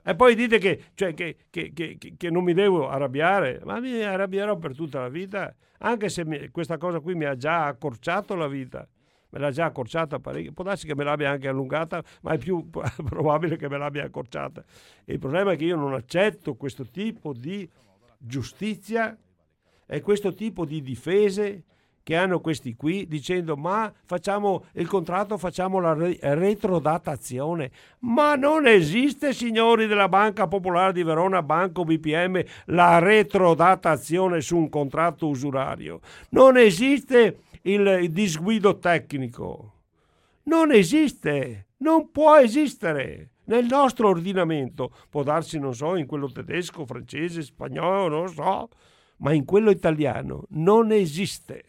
E poi dite che non mi devo arrabbiare, ma mi arrabbierò per tutta la vita, anche se questa cosa qui mi ha già accorciato la vita, me l'ha già accorciata parecchio, può darsi che me l'abbia anche allungata, ma è più probabile che me l'abbia accorciata. E il problema è che io non accetto questo tipo di giustizia e questo tipo di difese che hanno questi qui, dicendo ma facciamo il contratto, facciamo la retrodatazione. Ma non esiste, signori della Banca Popolare di Verona, Banco BPM, la retrodatazione su un contratto usurario. Non esiste il disguido tecnico, non esiste, non può esistere nel nostro ordinamento. Può darsi, non so, in quello tedesco, francese, spagnolo, non so, ma in quello italiano non esiste.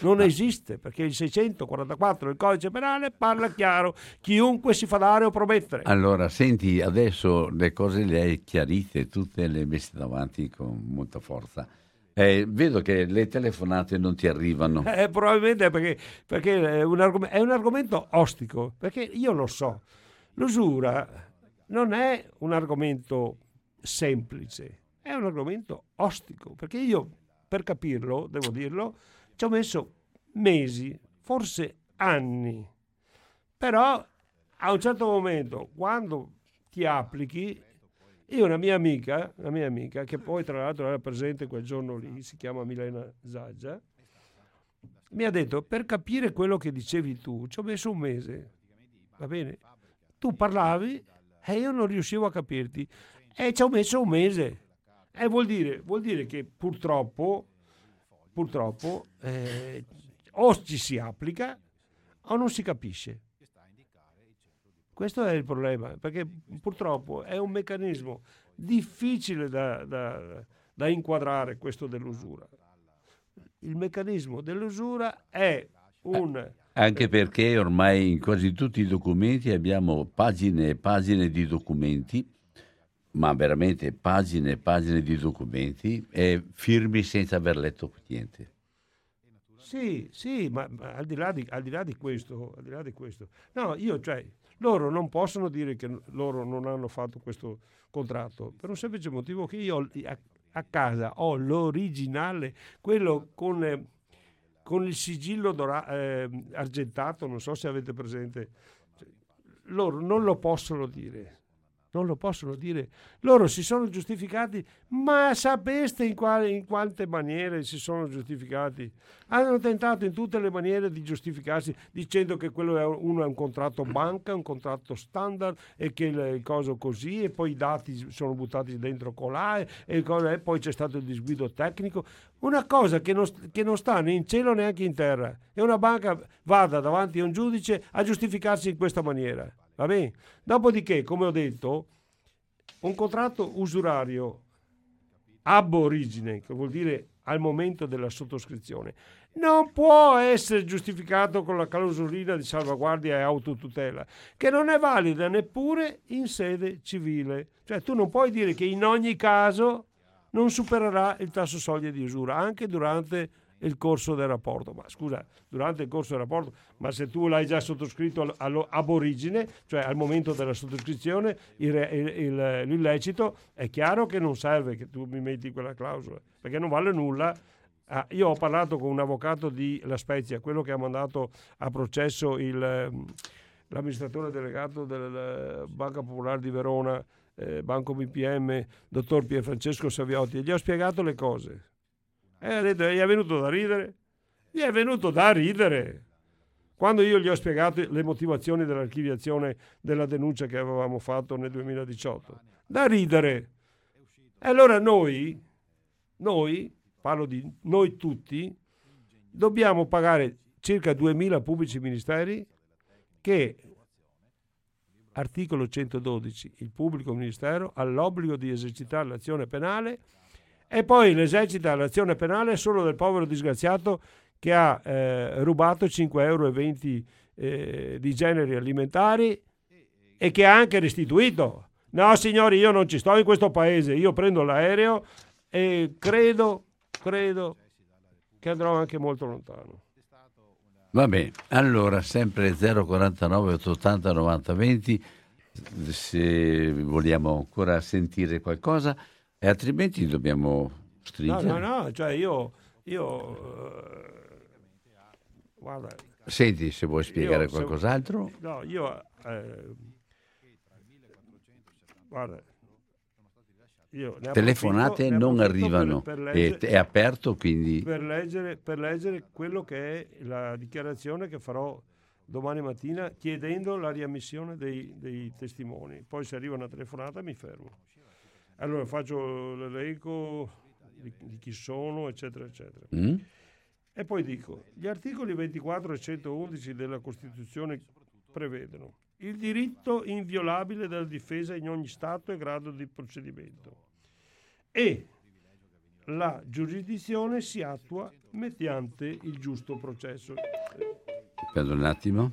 Non esiste, perché il 644 del codice penale parla chiaro: chiunque si fa dare o promettere. Allora senti, adesso le cose le hai chiarite, tutte le hai messe davanti con molta forza. Vedo che le telefonate non ti arrivano, probabilmente perché è un argomento ostico, perché io lo so, l'usura non è un argomento semplice, è un argomento ostico, perché io per capirlo, devo dirlo, ci ho messo mesi, forse anni, però a un certo momento quando ti applichi, io una mia amica che poi tra l'altro era presente quel giorno lì, si chiama Milena Zaggia, mi ha detto: per capire quello che dicevi tu ci ho messo un mese, va bene, tu parlavi e io non riuscivo a capirti e ci ho messo un mese, e vuol dire che purtroppo o ci si applica o non si capisce. Questo è il problema, perché purtroppo è un meccanismo difficile da inquadrare, questo dell'usura. Il meccanismo dell'usura è un... Anche perché ormai in quasi tutti i documenti abbiamo pagine e pagine di documenti, ma veramente pagine e pagine di documenti, e firmi senza aver letto niente. Sì, ma al di là di questo. No, loro non possono dire che loro non hanno fatto questo contratto, per un semplice motivo che io a casa ho l'originale, quello con con il sigillo argentato, non so se avete presente, loro non lo possono dire. Non lo possono dire. Loro si sono giustificati, ma sapeste in quante maniere si sono giustificati? Hanno tentato in tutte le maniere di giustificarsi, dicendo che quello è un contratto banca, un contratto standard, e che il coso così, e poi i dati sono buttati dentro colà, e poi c'è stato il disguido tecnico. Una cosa che non sta né in cielo neanche in terra. E una banca vada davanti a un giudice a giustificarsi in questa maniera. Va bene? Dopodiché, come ho detto, un contratto usurario ab origine, che vuol dire al momento della sottoscrizione, non può essere giustificato con la clausolina di salvaguardia e autotutela, che non è valida neppure in sede civile. Cioè, tu non puoi dire che in ogni caso non supererà il tasso soglia di usura anche durante il corso del rapporto. Ma scusa, durante il corso del rapporto, ma se tu l'hai già sottoscritto ab origine, cioè al momento della sottoscrizione, l'illecito è chiaro che non serve che tu mi metti quella clausola, perché non vale nulla. Io ho parlato con un avvocato di La Spezia, quello che ha mandato a processo l'amministratore delegato della Banca Popolare di Verona, Banco BPM, dottor Pierfrancesco Saviotti, e gli ho spiegato le cose. Gli è venuto da ridere? Gli è venuto da ridere! Quando io gli ho spiegato le motivazioni dell'archiviazione della denuncia che avevamo fatto nel 2018. Da ridere! E allora noi, parlo di noi tutti, dobbiamo pagare circa 2000 pubblici ministeri che, articolo 112, il pubblico ministero ha l'obbligo di esercitare l'azione penale, e poi l'esercita l'azione penale solo del povero disgraziato che ha rubato 5,20 euro di generi alimentari e che ha anche restituito. No, signori, io non ci sto in questo paese, io prendo l'aereo e credo che andrò anche molto lontano. Va bene, allora sempre 049 880 90 20, se vogliamo ancora sentire qualcosa. E altrimenti dobbiamo stringere. No, cioè io guarda. Senti, se vuoi spiegare qualcos'altro. No, io guarda. Io telefonate non arrivano, è aperto, quindi per leggere quello che è la dichiarazione che farò domani mattina, chiedendo la riammissione dei testimoni. Poi se arriva una telefonata mi fermo. Allora faccio l'elenco di chi sono, eccetera, eccetera. E poi dico, gli articoli 24 e 111 della Costituzione prevedono il diritto inviolabile della difesa in ogni stato e grado di procedimento, e la giurisdizione si attua mediante il giusto processo. Aspetta un attimo.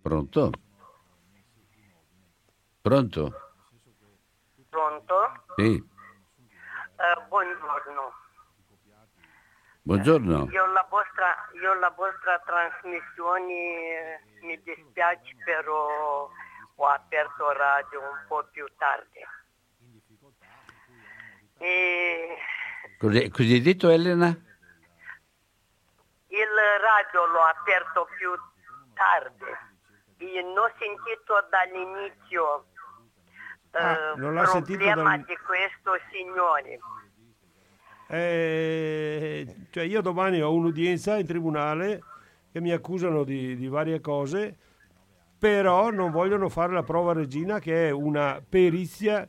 Pronto? Pronto? Sì. Buongiorno. Buongiorno. Io la vostra trasmissione mi dispiace, però ho aperto radio un po' più tardi. E... Così hai detto, Elena? Il radio l'ho aperto più tardi e non ho sentito dall'inizio. Non l'ha sentito di questo signore. Cioè io domani ho un'udienza in tribunale che mi accusano di varie cose, però non vogliono fare la prova regina, che è una perizia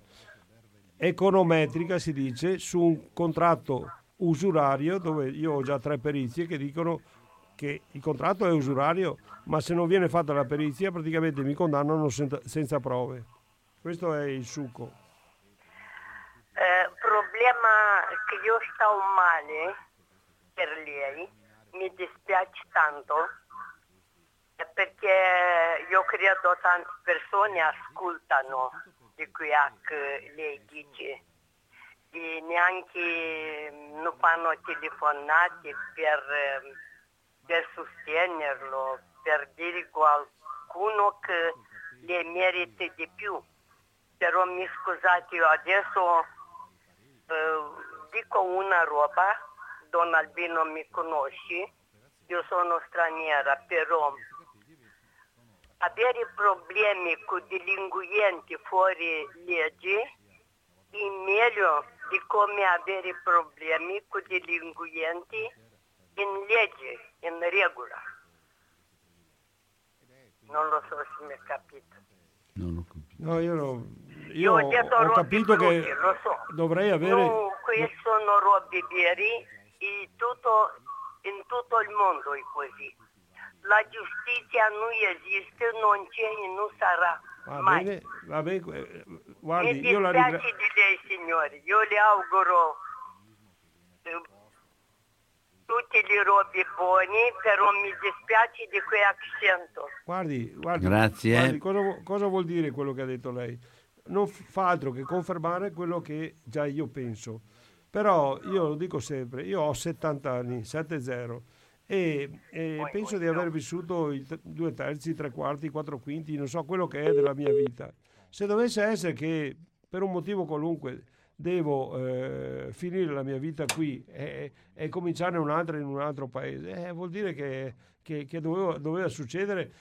econometrica, si dice, su un contratto usurario, dove io ho già 3 perizie che dicono che il contratto è usurario, ma se non viene fatta la perizia praticamente mi condannano senza prove. Questo è il succo. Problema che io sto male per lei, mi dispiace tanto, perché io credo tante persone ascoltano di quello che lei dice e neanche non fanno telefonate per sostenerlo, per dire qualcuno che le merita di più. Però mi scusate, io adesso dico una roba, Don Albino mi conosce, io sono straniera, però avere problemi con delinquenti fuori legge è meglio di come avere problemi con delinquenti in legge, in regola. Non lo so se mi è capito. Non l'ho capito. No, io ho capito che lo so. Dovrei avere... No, qui sono robe veri e in tutto il mondo è così. La giustizia non esiste, non c'è e non sarà mai. Va bene, guardi, mi dispiace di lei, signori. Io le auguro tutte le robe buone, però mi dispiace di quel accento. Guardi, grazie. Guardi, cosa vuol dire quello che ha detto lei? Non fa altro che confermare quello che già io penso. Però io lo dico sempre, io ho 70 anni, 7-0, e penso di aver vissuto due terzi, tre quarti, quattro quinti, non so quello che è della mia vita. Se dovesse essere che per un motivo qualunque devo finire la mia vita qui e cominciare un'altra in un altro paese, vuol dire che doveva succedere.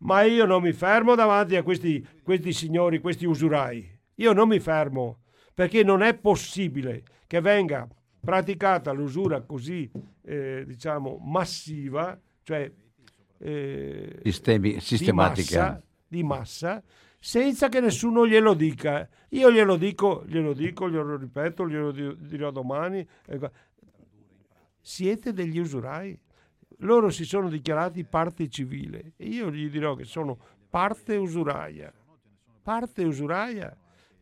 Ma io non mi fermo davanti a questi signori, questi usurai. Io non mi fermo, perché non è possibile che venga praticata l'usura così massiva, cioè sistematica di massa, senza che nessuno glielo dica. Io glielo dico, glielo ripeto, glielo dirò domani. Siete degli usurai. Loro si sono dichiarati parte civile e io gli dirò che sono parte usuraia,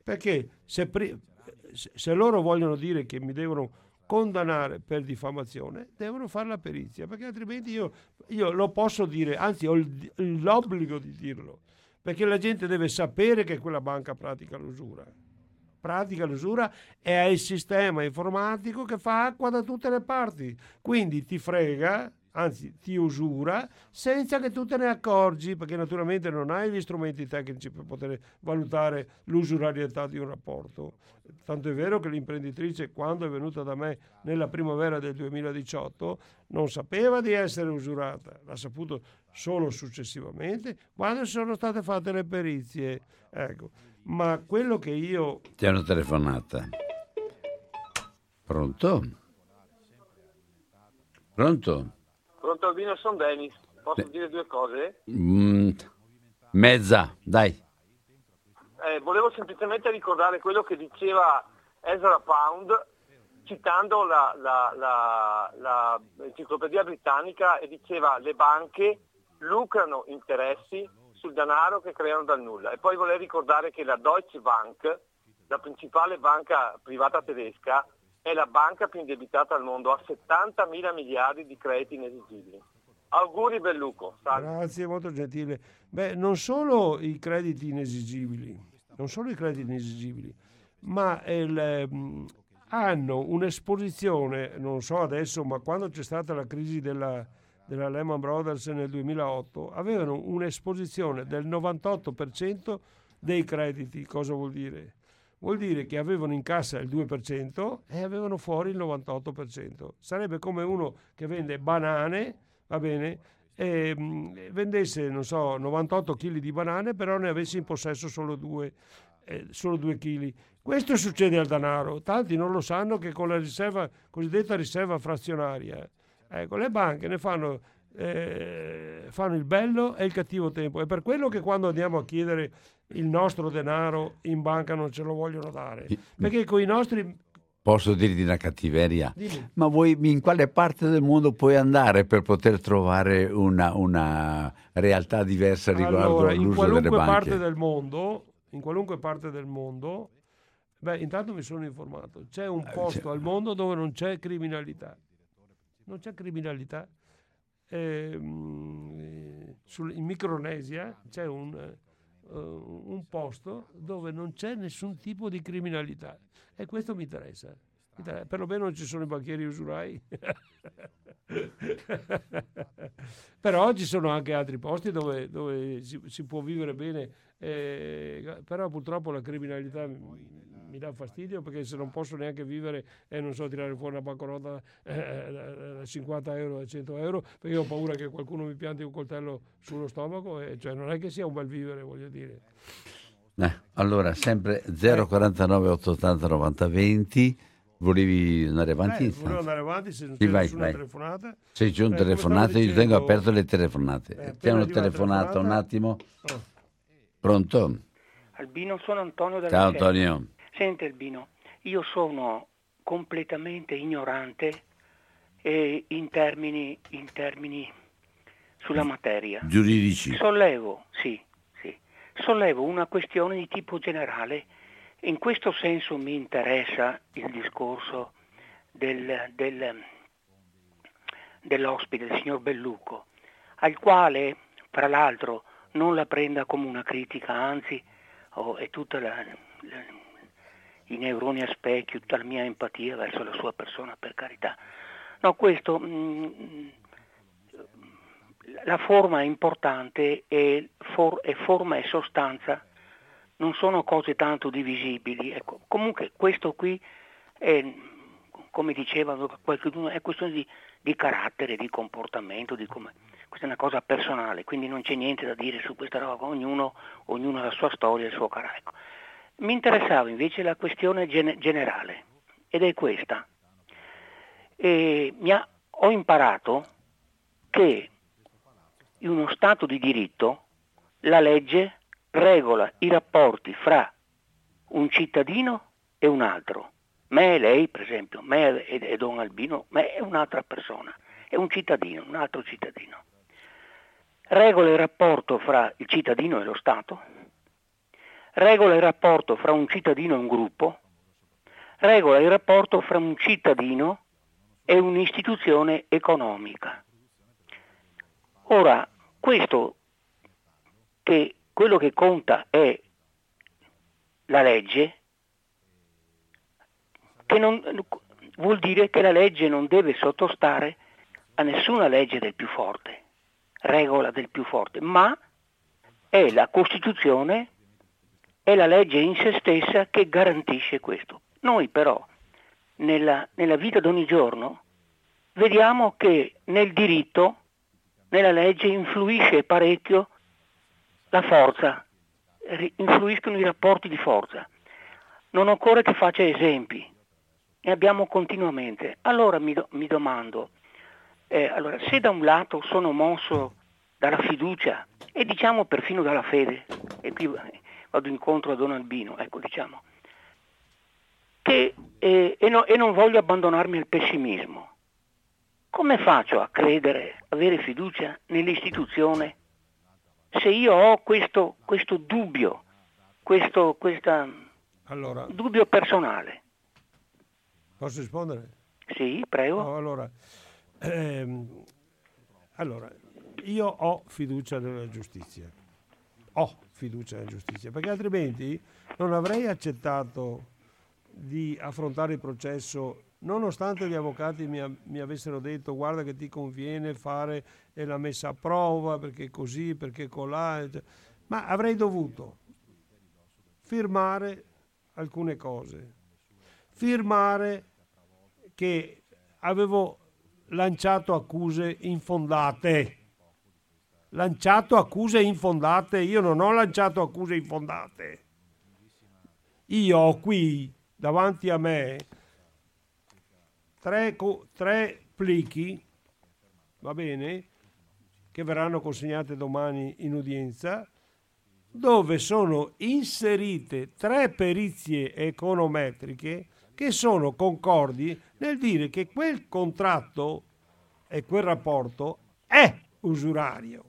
perché se loro vogliono dire che mi devono condannare per diffamazione, devono fare la perizia, perché altrimenti io lo posso dire, anzi ho l'obbligo di dirlo, perché la gente deve sapere che quella banca pratica l'usura, è il sistema informatico che fa acqua da tutte le parti, quindi ti frega, anzi ti usura senza che tu te ne accorgi, perché naturalmente non hai gli strumenti tecnici per poter valutare l'usurarietà di un rapporto. Tanto è vero che l'imprenditrice, quando è venuta da me nella primavera del 2018, non sapeva di essere usurata, l'ha saputo solo successivamente, quando sono state fatte le perizie. Ecco, ma quello che io... Ti hanno telefonata. Pronto? Pronto Albino, sono Denis. Posso dire due cose? Mezza, dai. Volevo semplicemente ricordare quello che diceva Ezra Pound, citando l'enciclopedia britannica, e diceva: le banche lucrano interessi sul denaro che creano dal nulla. E poi volevo ricordare che la Deutsche Bank, la principale banca privata tedesca, è la banca più indebitata al mondo, ha 70.000 miliardi di crediti inesigibili. Auguri Belluco. Salve. Grazie, molto gentile. Non solo i crediti inesigibili, ma hanno un'esposizione, non so adesso, ma quando c'è stata la crisi della Lehman Brothers nel 2008, avevano un'esposizione del 98% dei crediti. Cosa vuol dire? Vuol dire che avevano in cassa il 2% e avevano fuori il 98%. Sarebbe come uno che vende banane, va bene, e vendesse, non so, 98 kg di banane, però ne avesse in possesso solo 2 kg. Questo succede al denaro. Tanti non lo sanno che con la cosiddetta riserva frazionaria, ecco, le banche ne fanno il bello e il cattivo tempo. È per quello che quando andiamo a chiedere il nostro denaro in banca non ce lo vogliono dare, perché con i nostri... Posso dirti una cattiveria? Dimmi. Ma voi in quale parte del mondo puoi andare per poter trovare una realtà diversa riguardo all'uso delle banche? In qualunque parte del mondo, intanto mi sono informato, c'è un posto al mondo dove non c'è criminalità. Non c'è criminalità. In Micronesia c'è un posto dove non c'è nessun tipo di criminalità, e questo mi interessa, Perlomeno non ci sono i banchieri usurai. Però ci sono anche altri posti dove si può vivere bene, però purtroppo la criminalità mi dà fastidio, perché se non posso neanche vivere non so, tirare fuori una banconota da 50 euro, da 100 euro, perché ho paura che qualcuno mi pianti un coltello sullo stomaco, cioè non è che sia un bel vivere, voglio dire. Allora, sempre 049 880 90 20. Volevi andare avanti? Volevo andare avanti, se non c'è nessuna telefonata. Se c'è un telefonata, io tengo aperte le telefonate. C'è una telefonata, un attimo. Pronto? Albino, sono Antonio da Ciao Ricerca. Antonio. Senti Albino, io sono completamente ignorante in termini sulla materia. Giuridici. Sollevo, sì. Sollevo una questione di tipo generale. In questo senso mi interessa il discorso dell'ospite, del signor Belluco, al quale, fra l'altro, non la prenda come una critica, anzi, è tutta i neuroni a specchio, tutta la mia empatia verso la sua persona, per carità. No, questo, la forma è importante e forma e sostanza non sono cose tanto divisibili. Ecco. Comunque questo qui è, come diceva qualcuno, è questione di carattere, di comportamento, questa è una cosa personale, quindi non c'è niente da dire su questa roba, ognuno ha la sua storia, il suo carattere. Ecco. Mi interessava invece la questione generale, ed è questa. Ho imparato che in uno Stato di diritto la legge regola i rapporti fra un cittadino e un altro, me e lei per esempio, me e Don Albino, me è un'altra persona, è un cittadino, un altro cittadino. Regola il rapporto fra il cittadino e lo Stato, regola il rapporto fra un cittadino e un gruppo, regola il rapporto fra un cittadino e un'istituzione economica. Ora, quello che conta è la legge, vuol dire che la legge non deve sottostare a nessuna legge del più forte, regola del più forte, ma è la Costituzione, è la legge in se stessa che garantisce questo. Noi però, nella vita d'ogni giorno, vediamo che nel diritto, nella legge, influisce parecchio la forza, influiscono i rapporti di forza. Non occorre che faccia esempi, ne abbiamo continuamente. Allora mi domando, se da un lato sono mosso dalla fiducia e diciamo perfino dalla fede, e qui vado incontro a Don Albino, ecco diciamo, e non voglio abbandonarmi al pessimismo, come faccio a credere, avere fiducia nell'istituzione? Se io ho questo dubbio, dubbio personale. Posso rispondere? Sì, prego. No, allora, io ho fiducia nella giustizia. Perché altrimenti non avrei accettato di affrontare il processo, nonostante gli avvocati mi avessero detto guarda che ti conviene fare la messa a prova perché così, perché colà, ma avrei dovuto firmare alcune cose, firmare che avevo lanciato accuse infondate. Io non ho lanciato accuse infondate, io ho qui davanti a me tre plichi, va bene, che verranno consegnate domani in udienza, dove sono inserite tre perizie econometriche che sono concordi nel dire che quel contratto e quel rapporto è usurario.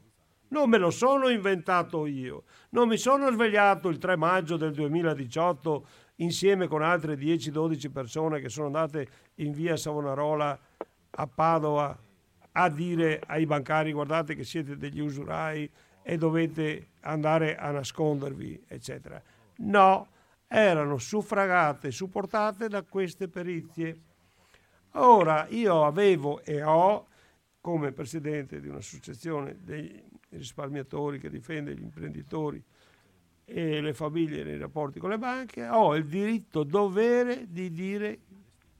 Non me lo sono inventato io, non mi sono svegliato il 3 maggio del 2018 insieme con altre 10-12 persone che sono andate in via Savonarola a Padova a dire ai bancari guardate che siete degli usurai e dovete andare a nascondervi, eccetera. No, erano suffragate e supportate da queste perizie. Ora io avevo e ho, come presidente di un'associazione dei risparmiatori che difende gli imprenditori e le famiglie nei rapporti con le banche, ho il diritto dovere di dire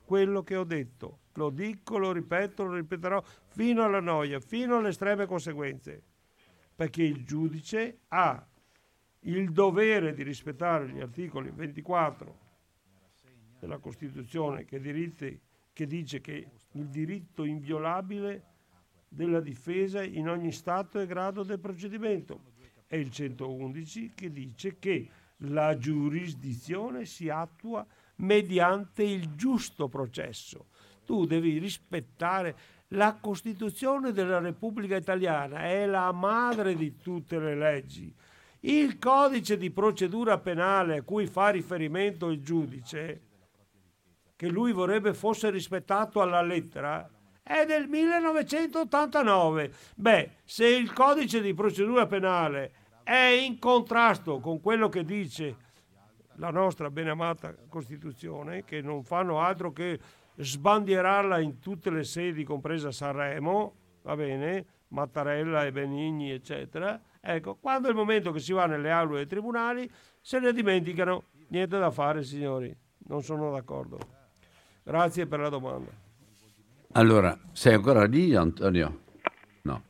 quello che ho detto. Lo dico, lo ripeto, lo ripeterò fino alla noia, fino alle estreme conseguenze, perché il giudice ha il dovere di rispettare gli articoli 24 della Costituzione che dice che il diritto inviolabile della difesa in ogni stato e grado del procedimento e il 111 che dice che la giurisdizione si attua mediante il giusto processo. Tu devi rispettare la Costituzione della Repubblica Italiana, è la madre di tutte le leggi. Il codice di procedura penale a cui fa riferimento il giudice, che lui vorrebbe fosse rispettato alla lettera, è del 1989. Se il codice di procedura penale è in contrasto con quello che dice la nostra benamata Costituzione, che non fanno altro che sbandierarla in tutte le sedi, compresa Sanremo, va bene, Mattarella e Benigni, eccetera, ecco, quando è il momento che si va nelle aule dei tribunali se ne dimenticano. Niente da fare, signori, non sono d'accordo. Grazie per la domanda. Allora, sei ancora lì, Antonio? No.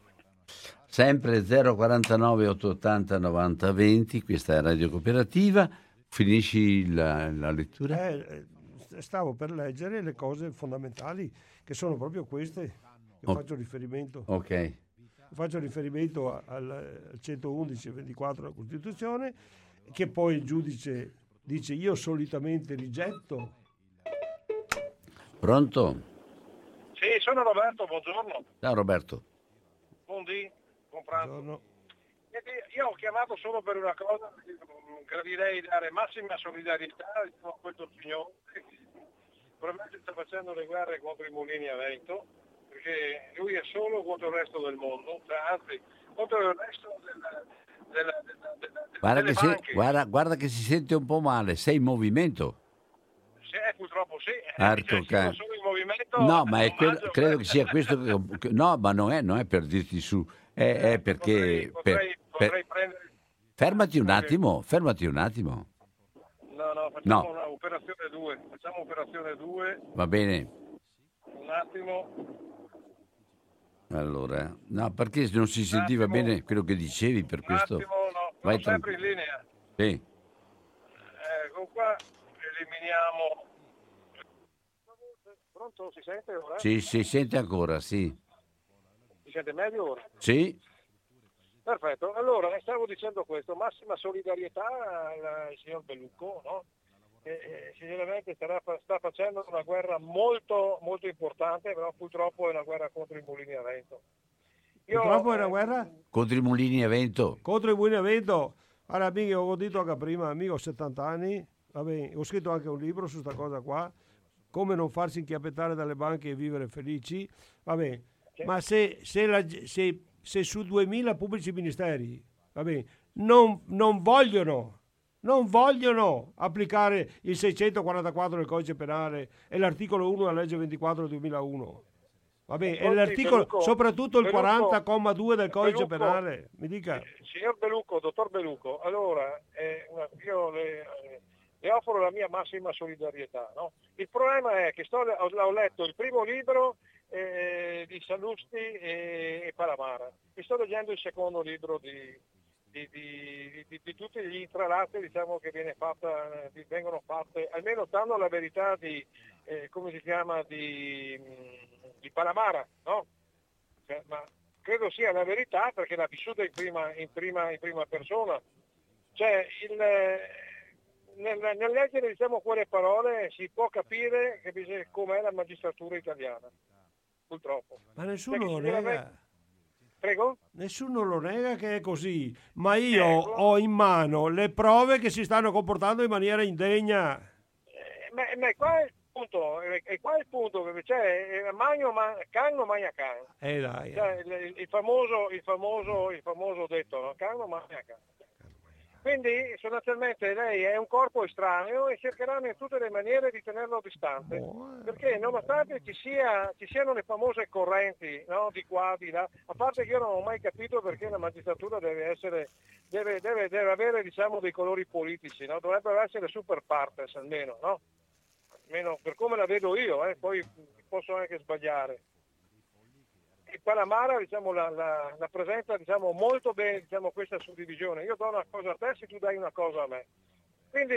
Sempre 049 880 90 20, questa è Radio Cooperativa. Finisci la lettura? Stavo per leggere le cose fondamentali che sono proprio queste. Faccio riferimento. Ok. Faccio riferimento al 111 e 24 della Costituzione, che poi il giudice dice io solitamente rigetto. Pronto? Sì, sono Roberto, buongiorno. Ciao Roberto. Buongiorno. Io ho chiamato solo per una cosa, gradirei dare massima solidarietà a questo signore che probabilmente sta facendo le guerre contro i mulini a vento, perché lui è solo contro il resto del mondo, anzi contro il resto delle banche. Guarda che si sente un po' male, sei in movimento? Sì, purtroppo sì. Sono in movimento. No, ma è quello, credo che sia questo. No, ma non è per dirti su, è perché... Potrei prendere... Fermati un attimo. No, facciamo un'operazione 2. Va bene. Un attimo. Allora, no, perché non si sentiva bene quello che dicevi, per questo... Vai sempre in linea. Sì. Ecco qua, eliminiamo... Pronto, si sente ora? Sì, si sente ancora, sì. Si sente meglio ora? Sì. Perfetto, allora, stavo dicendo questo, massima solidarietà al signor Belluco, no? Che sicuramente sta facendo una guerra molto molto importante, però purtroppo è una guerra contro i mulini a vento. Purtroppo è una guerra? Contro i mulini a vento. Contro i mulini a vento. Allora, amico, ho detto anche prima, amico, ho 70 anni, va bene, ho scritto anche un libro su questa cosa qua, come non farsi inchiappettare dalle banche e vivere felici, va bene, ma se su 2000 pubblici ministeri, va bene, non vogliono applicare il 644 del codice penale e l'articolo 1 della legge 24 del 2001. Va bene, e l'articolo, soprattutto il 40,2 del codice penale. Mi dica. Signor Belluco, dottor Belluco, allora io le offro la mia massima solidarietà, no? Il problema è che ho letto il primo libro di Sallusti e Palamara, mi sto leggendo il secondo libro di tutti gli intralati, diciamo, che vengono fatte, almeno dando la verità di di Palamara, no? Cioè, ma credo sia la verità perché l'ha vissuta in prima persona. Cioè nel leggere, diciamo, quelle parole si può capire com'è la magistratura italiana, purtroppo. Ma nessuno nega. Prego? Nessuno lo nega che è così, ma io ho in mano le prove che si stanno comportando in maniera indegna. Ma qua è il punto, cioè canno magna can. Dai. Cioè, il famoso detto, no? Canno magna can. Quindi sostanzialmente lei è un corpo estraneo e cercheranno in tutte le maniere di tenerlo distante, perché nonostante ci siano le famose correnti, no, di qua, di là, a parte che io non ho mai capito perché la magistratura deve avere, diciamo, dei colori politici, no? Dovrebbero essere super partes almeno, no? Almeno per come la vedo io, poi posso anche sbagliare. E Palamara, diciamo, la presenta, diciamo, molto bene, diciamo, questa suddivisione. Io do una cosa a te se tu dai una cosa a me. Quindi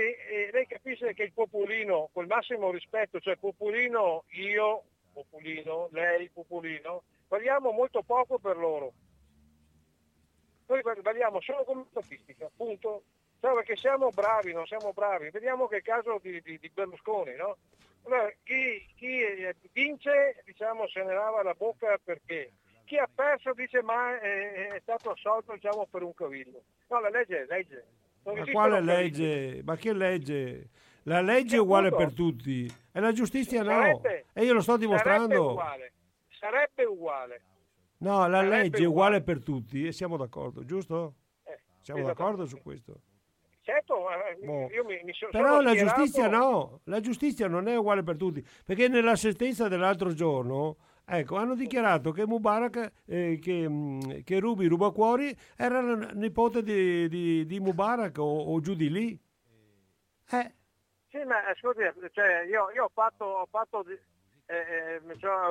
lei capisce che il popolino, col massimo rispetto, cioè popolino io, popolino, lei, popolino, valiamo molto poco per loro. Noi valiamo solo come statistica, punto. Cioè, perché siamo bravi, non siamo bravi. Vediamo che è il caso di Berlusconi, no? Allora, chi vince, diciamo, se ne lava la bocca perché chi ha perso dice ma è stato assolto, diciamo, per un cavillo. No, la legge è legge. Ma quale legge? Ma che legge? La legge è uguale per tutti e la giustizia no. E io lo sto dimostrando. Sarebbe uguale. No, la legge è uguale per tutti e siamo d'accordo, giusto? Siamo d'accordo su questo? Certo, boh. Però la giustizia no, la giustizia non è uguale per tutti, perché nella sentenza dell'altro giorno, ecco, hanno dichiarato che Mubarak, che Rubi Rubacuori era nipote di Mubarak o giù di lì. Sì, ma scusi, cioè, io ho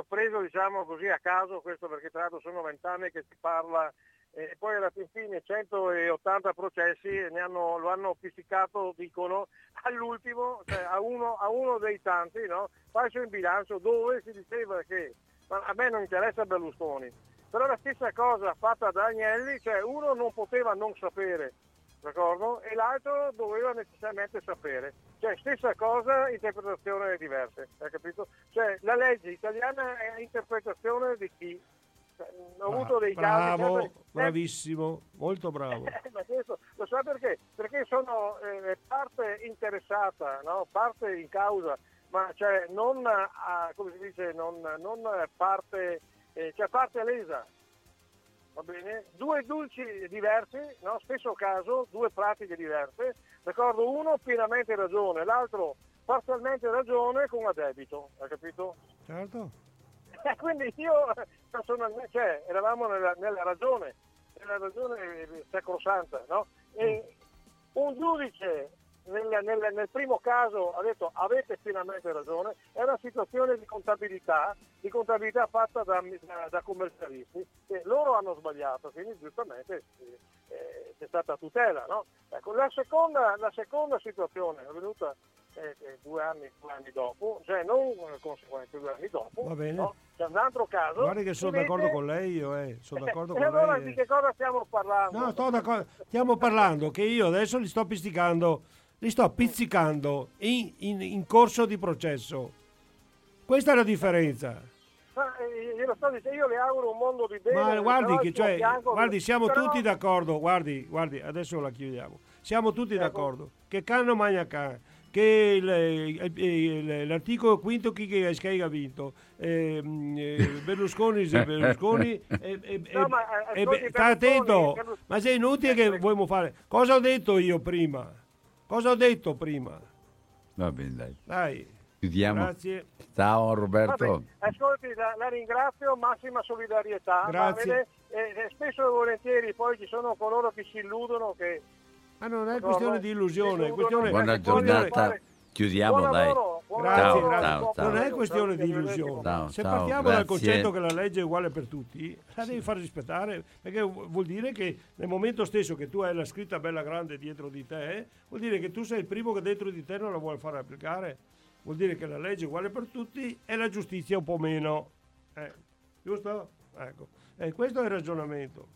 preso, diciamo così, a caso questo, perché tra l'altro sono 20 anni che si parla. E poi alla fine 180 processi lo hanno fissato, dicono, all'ultimo, cioè a uno dei tanti, no? Faccio in bilancio dove si diceva che a me non interessa Berlusconi, però la stessa cosa fatta da Agnelli, cioè uno non poteva non sapere, d'accordo? E l'altro doveva necessariamente sapere, cioè stessa cosa, interpretazione diverse, hai capito? Cioè la legge italiana è interpretazione di chi? Ho avuto dei casi, bravo, sempre, bravissimo, molto bravo. Ma questo, lo so perché? Perché sono parte interessata, no? Parte in causa, ma cioè non come si dice, non parte, cioè parte lesa. Va bene? Due dolci diversi, no? Stesso caso, due pratiche diverse. D'accordo, uno pienamente ragione, l'altro parzialmente ragione con a debito, hai capito? Certo. Quindi io personalmente, cioè, eravamo nella ragione sacrosanta, no? E un giudice nel primo caso ha detto avete finalmente ragione, è una situazione di contabilità fatta da commercialisti, e loro hanno sbagliato, quindi giustamente c'è stata tutela, no? Ecco, la seconda situazione è venuta 2 anni dopo, cioè non conseguentemente 2 anni dopo, va bene, no? C'è un altro caso. Guarda che sono d'accordo con lei, sono d'accordo con lei. E allora di che cosa stiamo parlando? No, sto d'accordo. Stiamo parlando che io adesso li sto pizzicando in corso di processo. Questa è la differenza. Ma glielo sto dicendo, io le auguro un mondo di bene. Ma guardi che siamo tutti d'accordo, guardi, adesso la chiudiamo. Siamo tutti d'accordo. Che canno magna can. Che l'articolo 5 che ha vinto Berlusconi sta attento, ma sei inutile che vogliamo fare. Cosa ho detto prima? Va bene, dai. Chiudiamo. Grazie. Ciao Roberto. Ascolti, la ringrazio, massima solidarietà. Grazie. Vede, spesso e volentieri poi ci sono coloro che si illudono che... Ma non è questione di illusione, è questione... Buona giornata, chiudiamo, dai. Grazie. Non è questione di illusione. Se partiamo dal concetto che la legge è uguale per tutti, la devi far rispettare, perché vuol dire che nel momento stesso che tu hai la scritta bella grande dietro di te, vuol dire che tu sei il primo che dentro di te non la vuole far applicare. Vuol dire che la legge è uguale per tutti e la giustizia un po' meno. Giusto? Ecco. Questo è il ragionamento.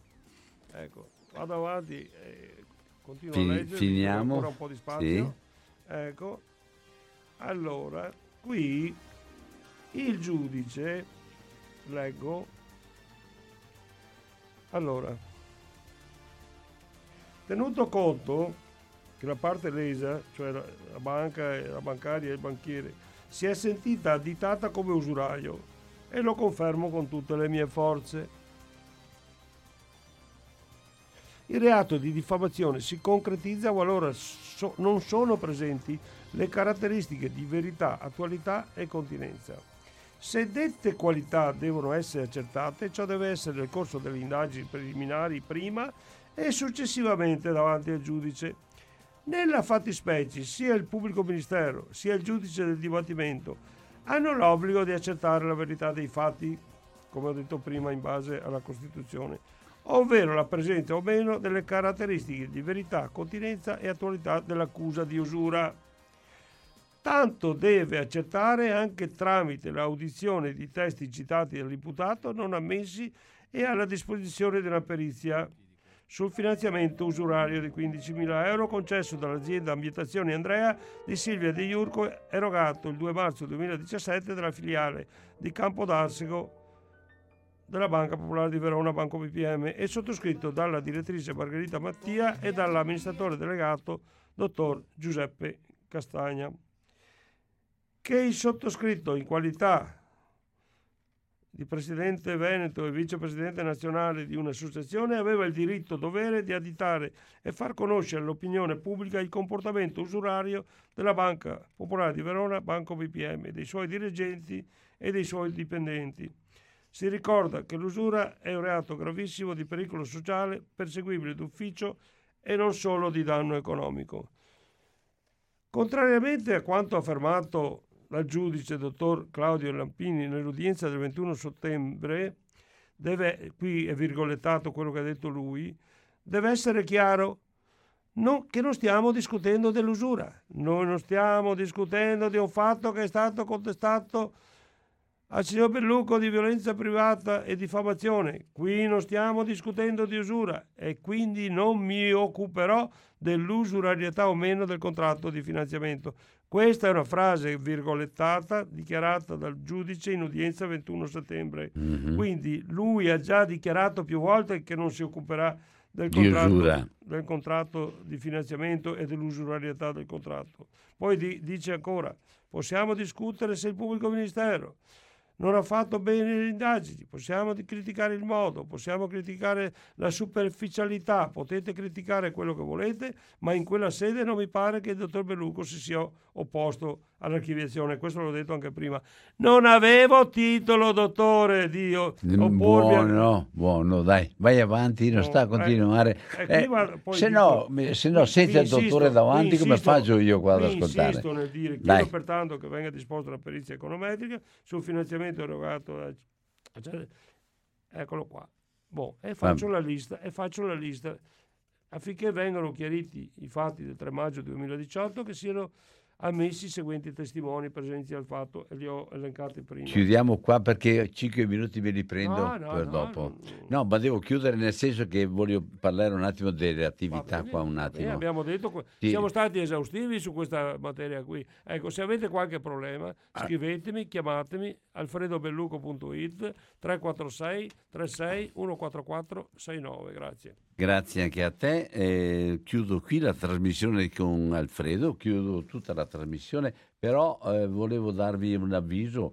Ecco, vado avanti... Continuo a leggere, finiamo ancora un po' di spazio. Sì. Ecco. Allora, qui il giudice, leggo. Allora, tenuto conto che la parte lesa, cioè la banca, la bancaria e il banchiere, si è sentita additata come usuraio e lo confermo con tutte le mie forze. Il reato di diffamazione si concretizza qualora non sono presenti le caratteristiche di verità, attualità e continenza. Se dette qualità devono essere accertate, ciò deve essere nel corso delle indagini preliminari prima e successivamente davanti al giudice. Nella fattispecie sia il pubblico ministero sia il giudice del dibattimento hanno l'obbligo di accertare la verità dei fatti, come ho detto prima, in base alla Costituzione, ovvero la presenza o meno delle caratteristiche di verità, continenza e attualità dell'accusa di usura. Tanto deve accertare anche tramite l'audizione di testi citati dall'imputato non ammessi e alla disposizione di una perizia sul finanziamento usurario di 15.000 euro concesso dall'azienda Ambientazione Andrea di Silvia De Iurco, erogato il 2 marzo 2017 dalla filiale di Campodarsego della Banca Popolare di Verona, Banco BPM, e sottoscritto dalla direttrice Margherita Mattia e dall'amministratore delegato dottor Giuseppe Castagna. Che il sottoscritto, in qualità di presidente veneto e vicepresidente nazionale di un'associazione, aveva il diritto-dovere di additare e far conoscere all'opinione pubblica il comportamento usurario della Banca Popolare di Verona, Banco BPM, dei suoi dirigenti e dei suoi dipendenti. Si ricorda che l'usura è un reato gravissimo di pericolo sociale, perseguibile d'ufficio e non solo di danno economico. Contrariamente a quanto affermato dal giudice dottor Claudio Lampini nell'udienza del 21 settembre, qui è virgolettato quello che ha detto lui, deve essere chiaro che non stiamo discutendo dell'usura, noi non stiamo discutendo di un fatto che è stato contestato al signor Belluco di violenza privata e diffamazione, qui non stiamo discutendo di usura e quindi non mi occuperò dell'usurarietà o meno del contratto di finanziamento. Questa è una frase virgolettata dichiarata dal giudice in udienza 21 settembre. Mm-hmm. Quindi lui ha già dichiarato più volte che non si occuperà del contratto di finanziamento e dell'usurarietà del contratto. Poi dice ancora, possiamo discutere se il pubblico ministero non ha fatto bene le indagini, possiamo criticare il modo, possiamo criticare la superficialità, potete criticare quello che volete, ma in quella sede non mi pare che il dottor Belluco si sia opposto all'archiviazione. Questo l'ho detto anche prima. Non avevo titolo, dottore, di oppormi. Buono, dai, vai avanti, non sta a continuare. Se no senza il dottore davanti, come faccio io qua ad ascoltare? Insisto nel dire, chiedo pertanto che venga disposta la perizia econometrica sul finanziamento erogato eccolo qua. E faccio la lista, affinché vengano chiariti i fatti del 3 maggio 2018 che siano ammessi i seguenti testimoni presenti al fatto, e li ho elencati prima. Chiudiamo qua perché 5 minuti me li prendo dopo. No, ma devo chiudere nel senso che voglio parlare un attimo delle attività abbiamo detto, siamo stati esaustivi su questa materia qui. Ecco, se avete qualche problema, scrivetemi, chiamatemi alfredobelluco.it 346 36 144 69. Grazie. Grazie anche a te. Chiudo qui la trasmissione con Alfredo, chiudo tutta la trasmissione, però volevo darvi un avviso